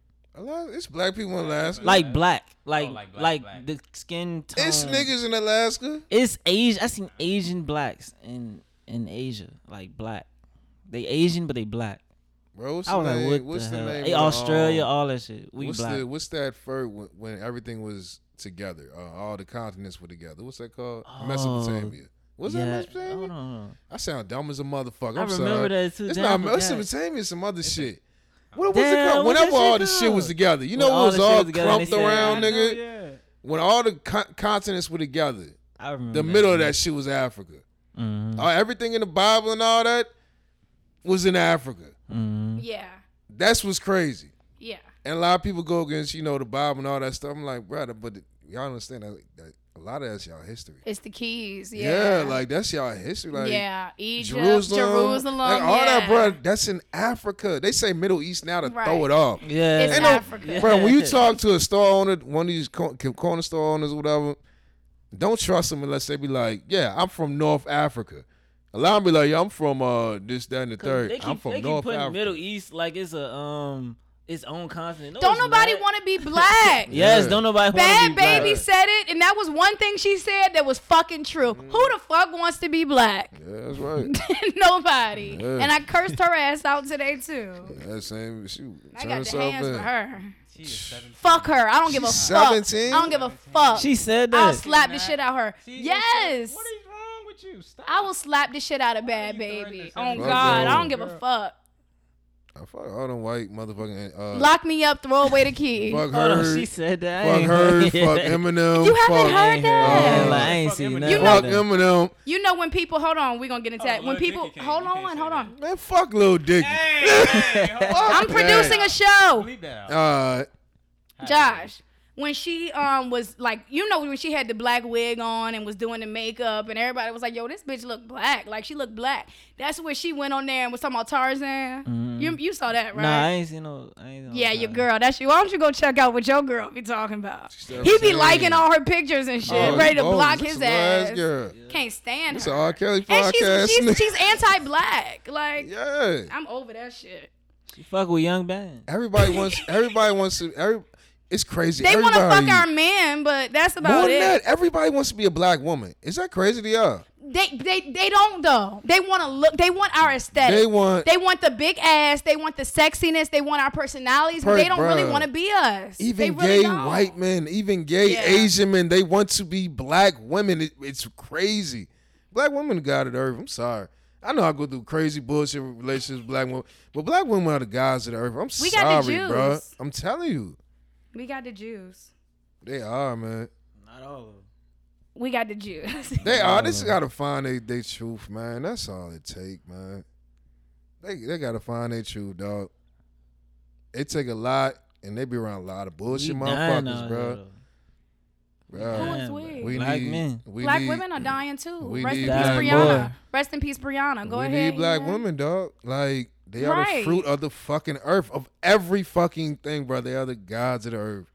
It's black people in Alaska. Like black. Like black. The skin tone. It's niggas in Alaska. It's Asian. I seen Asian blacks in Asia, like black. They Asian, but they black. Bro, what's I was the name? Like, what what's the hell? Name? Hey, Australia, all that shit. We what's black. What's that fur when everything was together? All the continents were together. What's that called? Mesopotamia. What's that Mesopotamia? Hold on. I sound dumb as a motherfucker. I'm sorry. I remember that too. It's not Mesopotamia. It's some other shit. What was it called? Whenever all the shit was together. You know when it was all clumped around, nigga? Yeah. When all the continents were together. I remember the middle of that shit was Africa. Mm-hmm. Everything in the Bible and all that was in Africa. Mm-hmm. Yeah. That's what's crazy. Yeah. And a lot of people go against, the Bible and all that stuff. I'm like, brother, but y'all understand that a lot of that's y'all history. It's the keys. Yeah. Yeah, like that's y'all history. Like, yeah, Egypt, Jerusalem. Like, all that, bro, that's in Africa. They say Middle East now to throw it off. Yeah. It's Africa. Bro, when you talk to a store owner, one of these corner store owners or whatever, don't trust them unless they be like, yeah, I'm from North Africa. A lot of me like, I'm from this, that, and the third. I'm from North Africa. They keep putting Middle East like it's a its own continent. No, don't nobody want to be black. Yes, don't nobody want to be black. Bad Baby said it, and that was one thing she said that was fucking true. Mm. Who the fuck wants to be black? Yeah, that's right. Nobody. Yeah. And I cursed her ass out today too. Yeah, that same. She I got the hands for her. She is 17. Fuck her. I don't give a fuck. 17? I don't give a fuck. She said that. I'll slap the shit out of her. Yes. What are you? Stop. I will slap the shit out of Bad Baby. Oh God, I don't give a fuck. I fuck all them white motherfucking. Lock me up, throw away the key. Fuck her. Oh, she said that. Fuck her. Fuck Eminem. You haven't heard that? Like, I ain't seen that. Fuck Eminem. You know when people hold on, we gonna get into that. When people hold on. Man, fuck Lil Dicky. Hey, I'm producing a show. Josh. when she was like, you know, when she had the black wig on and was doing the makeup and everybody was like, yo, this bitch look black. Like, she looked black. That's where she went on there and was talking about Tarzan. Mm. You saw that, right? Nah, I ain't seen no. Yeah, your girl. That's you. Why don't you go check out what your girl be talking about? He be liking all her pictures and shit, ready to block his ass. Yeah. Can't stand her. It's R. Kelly podcast. And she's anti-black. Like, yeah. I'm over that shit. She fuck with young band. Everybody wants to. It's crazy. They want to fuck our men, but that's about it. More than that, everybody wants to be a black woman. Is that crazy to y'all? They don't though. They want to look. They want our aesthetic. They want the big ass. They want the sexiness. They want our personalities. But they don't really want to be us. Even gay white men, even gay Asian men, they want to be black women. It's crazy. Black women got it, Irv. I'm sorry. I know I go through crazy bullshit relationships with black women, but black women are the guys of the earth. I'm sorry, bro. I'm telling you. We got the Jews. They are, man. Not all of them. We got the Jews. They are. They just got to find their truth, man. That's all it take, man. They got to find their truth, dog. It take a lot, and they be around a lot of bullshit motherfuckers, bro. Black women are dying too. Rest in peace, Brianna. Go ahead. We need black women, dog. Like, they are the fruit of the fucking earth, of every fucking thing, bro. They are the gods of the earth.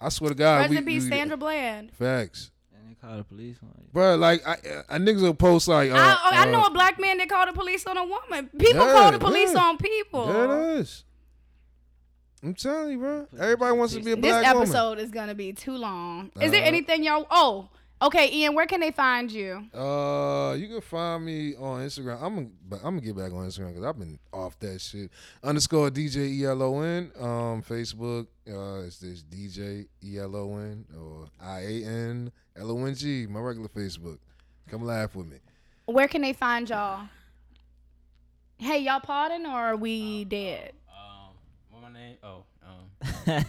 I swear to God. Rest in peace, Sandra Bland. Facts. And they called the police on you, bro. Like, I niggas will post like, I know a black man that called the police on a woman. People call the police on people. That is. I'm telling you, bro. Everybody wants to be a black woman. This episode is going to be too long. Is there anything y'all... Oh, okay, Ian, where can they find you? You can find me on Instagram. I'm going to get back on Instagram because I've been off that shit. _ DJ ELON. Facebook is this DJ ELON or IANLONG, my regular Facebook. Come laugh with me. Where can they find y'all? Hey, y'all pardon or are we dead?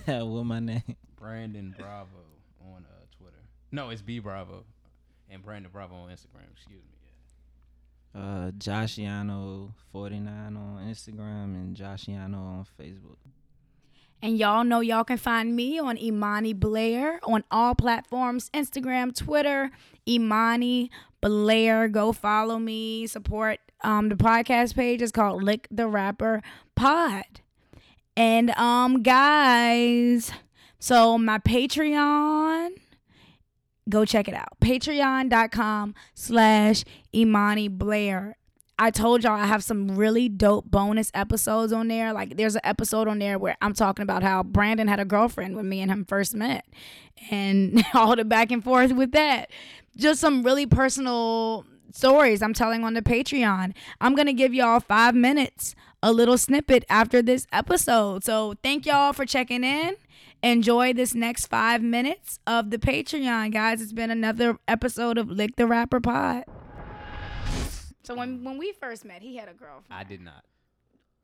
What my name? Brandon Bravo on Twitter. No, it's B Bravo, and Brandon Bravo on Instagram. Excuse me. Yeah. Joshiano 49 on Instagram and Joshiano on Facebook. And y'all know y'all can find me on Imani Blair on all platforms: Instagram, Twitter. Imani Blair. Go follow me. Support the podcast page. It's called Lick the Rapper Pod. And, guys, so my Patreon, go check it out. Patreon.com/Imani Blair. I told y'all I have some really dope bonus episodes on there. Like, there's an episode on there where I'm talking about how Brandon had a girlfriend when me and him first met. And all the back and forth with that. Just some really personal stories I'm telling on the Patreon. I'm going to give y'all 5 minutes, a little snippet after this episode. So thank y'all for checking in. Enjoy this next 5 minutes of the Patreon, guys. It's been another episode of Lick the Rapper Pod. So when we first met, he had a girlfriend. I did not.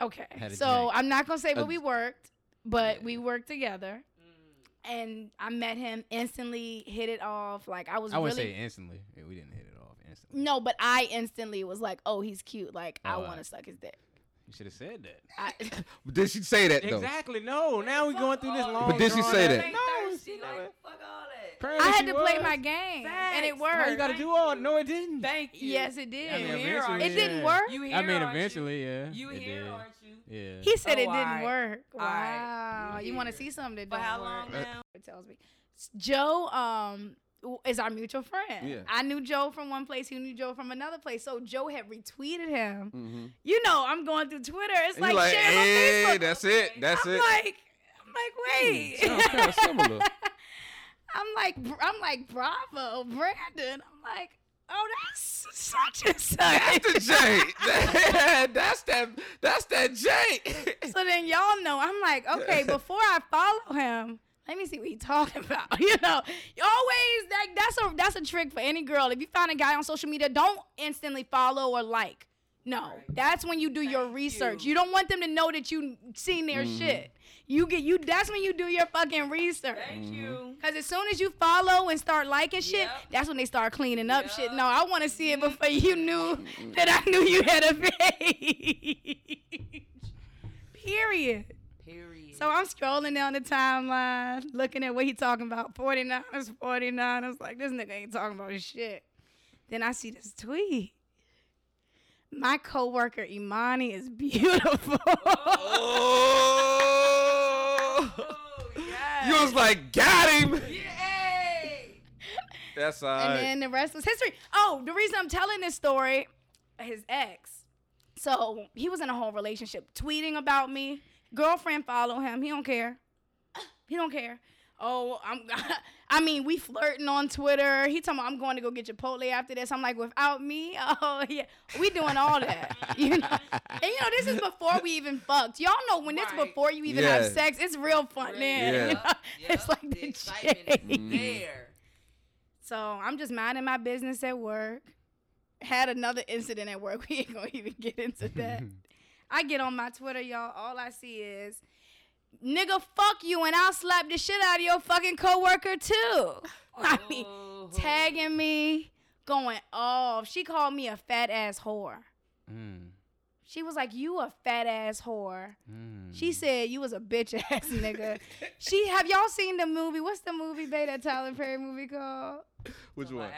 Okay. So I'm not going to say where we worked, but we worked together. And I met him, instantly hit it off. Like, I wouldn't say instantly. We didn't hit it off instantly. No, but I instantly was like, oh, he's cute. Like, I want to suck his dick. You should have said that. But did she say that though? Exactly. No. Now we going through this long. But did she say that? No. She never. Fuck all that. I had to play my game, facts. And it worked. Why you got to do all? No, it didn't. Thank you. Yes, it did. I mean, it didn't work. You here, I mean, eventually, you? Yeah. You here, aren't you? Yeah. He said it didn't work. Wow. Right. You want to see something that doesn't work? For how long now? It tells me. Joe is our mutual friend. Yeah. I knew Joe from one place. He knew Joe from another place. So Joe had retweeted him. Mm-hmm. You know, I'm going through Twitter. It's like share on Facebook. That's it. That's it. I'm like, wait. Sounds kind of similar. I'm like, Bravo, Brandon. I'm like, oh, that's such and such. That's the J. that's that J. So then y'all know. I'm like, okay, before I follow him, let me see what he's talking about. You know, always like that's a trick for any girl. If you find a guy on social media, don't instantly follow or like. No, right. That's when you do your research. You don't want them to know that you seen their shit. That's when you do your fucking research. Thank you. Because as soon as you follow and start liking shit, that's when they start cleaning up shit. No, I want to see it before you knew that I knew you had a page. Period. Period. So I'm scrolling down the timeline, looking at what he talking about. 49ers. I was like, this nigga ain't talking about shit. Then I see this tweet. My coworker Imani is beautiful. Oh, yes. You was like, got him. Yay. That's all right. And then the rest was history. Oh, the reason I'm telling this story, his ex. So he was in a whole relationship, tweeting about me. Girlfriend follow him. He don't care. Oh, we flirting on Twitter. He talking about, I'm going to go get Chipotle after this. I'm like, without me? Oh, yeah. We doing all that. You know? And, this is before we even fucked. Y'all know when right. It's before you even have sex, it's real fun then. Yeah. You know? It's like the excitement is there. So I'm just minding my business at work. Had another incident at work. We ain't going to even get into that. I get on my Twitter, y'all. All I see is... Nigga, fuck you, and I'll slap the shit out of your fucking coworker too. I mean, tagging me, going off. She called me a fat ass whore. Mm. She was like, "You a fat ass whore." Mm. She said, "You was a bitch ass nigga." Have y'all seen the movie? What's the movie, babe? That Tyler Perry movie called? Which one?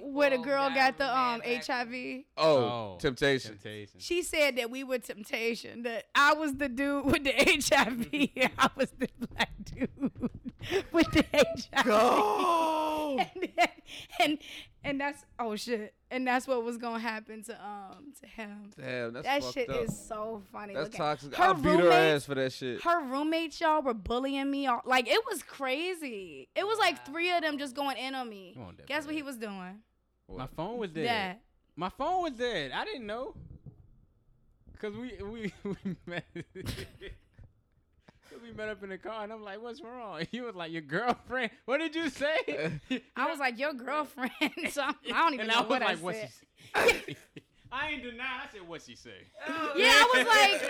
Where the girl got the HIV. Oh, Temptations. She said that we were Temptation. That I was the dude with the HIV. I was the black dude with the HIV. Go. And that's shit. And that's what was gonna happen to him. Damn, that's fucked up. That shit is so funny. That's toxic. I'll beat her ass for that shit. Her roommates, y'all, were bullying me. Like, it was crazy. It was like three of them just going in on me. Guess what he was doing? What? My phone was dead. My phone was dead. I didn't know. Cause we met. We met up in the car, and I'm like, what's wrong? He was like, your girlfriend. What did you say? I was like, your girlfriend. So I don't even know what I said. I ain't denying. I said, what's she say? Oh, yeah, I was like,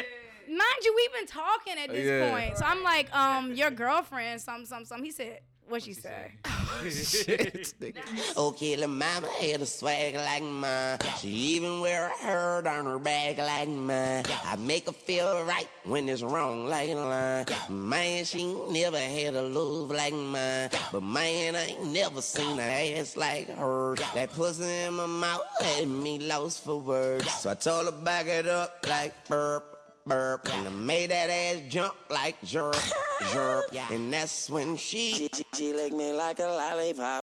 mind you, we've been talking at this point. So I'm like, your girlfriend, something. He said, what'd she say? Oh, shit. Okay, the mama had a swag like mine. She even wear a herd on her back like mine. I make her feel right when it's wrong like mine. Man, she ain't never had a love like mine. But man, I ain't never seen her ass like her. That pussy in my mouth had me lost for words. So I told her back it up like burp. And I made that ass jump like jerk. And that's when she licked me like a lollipop.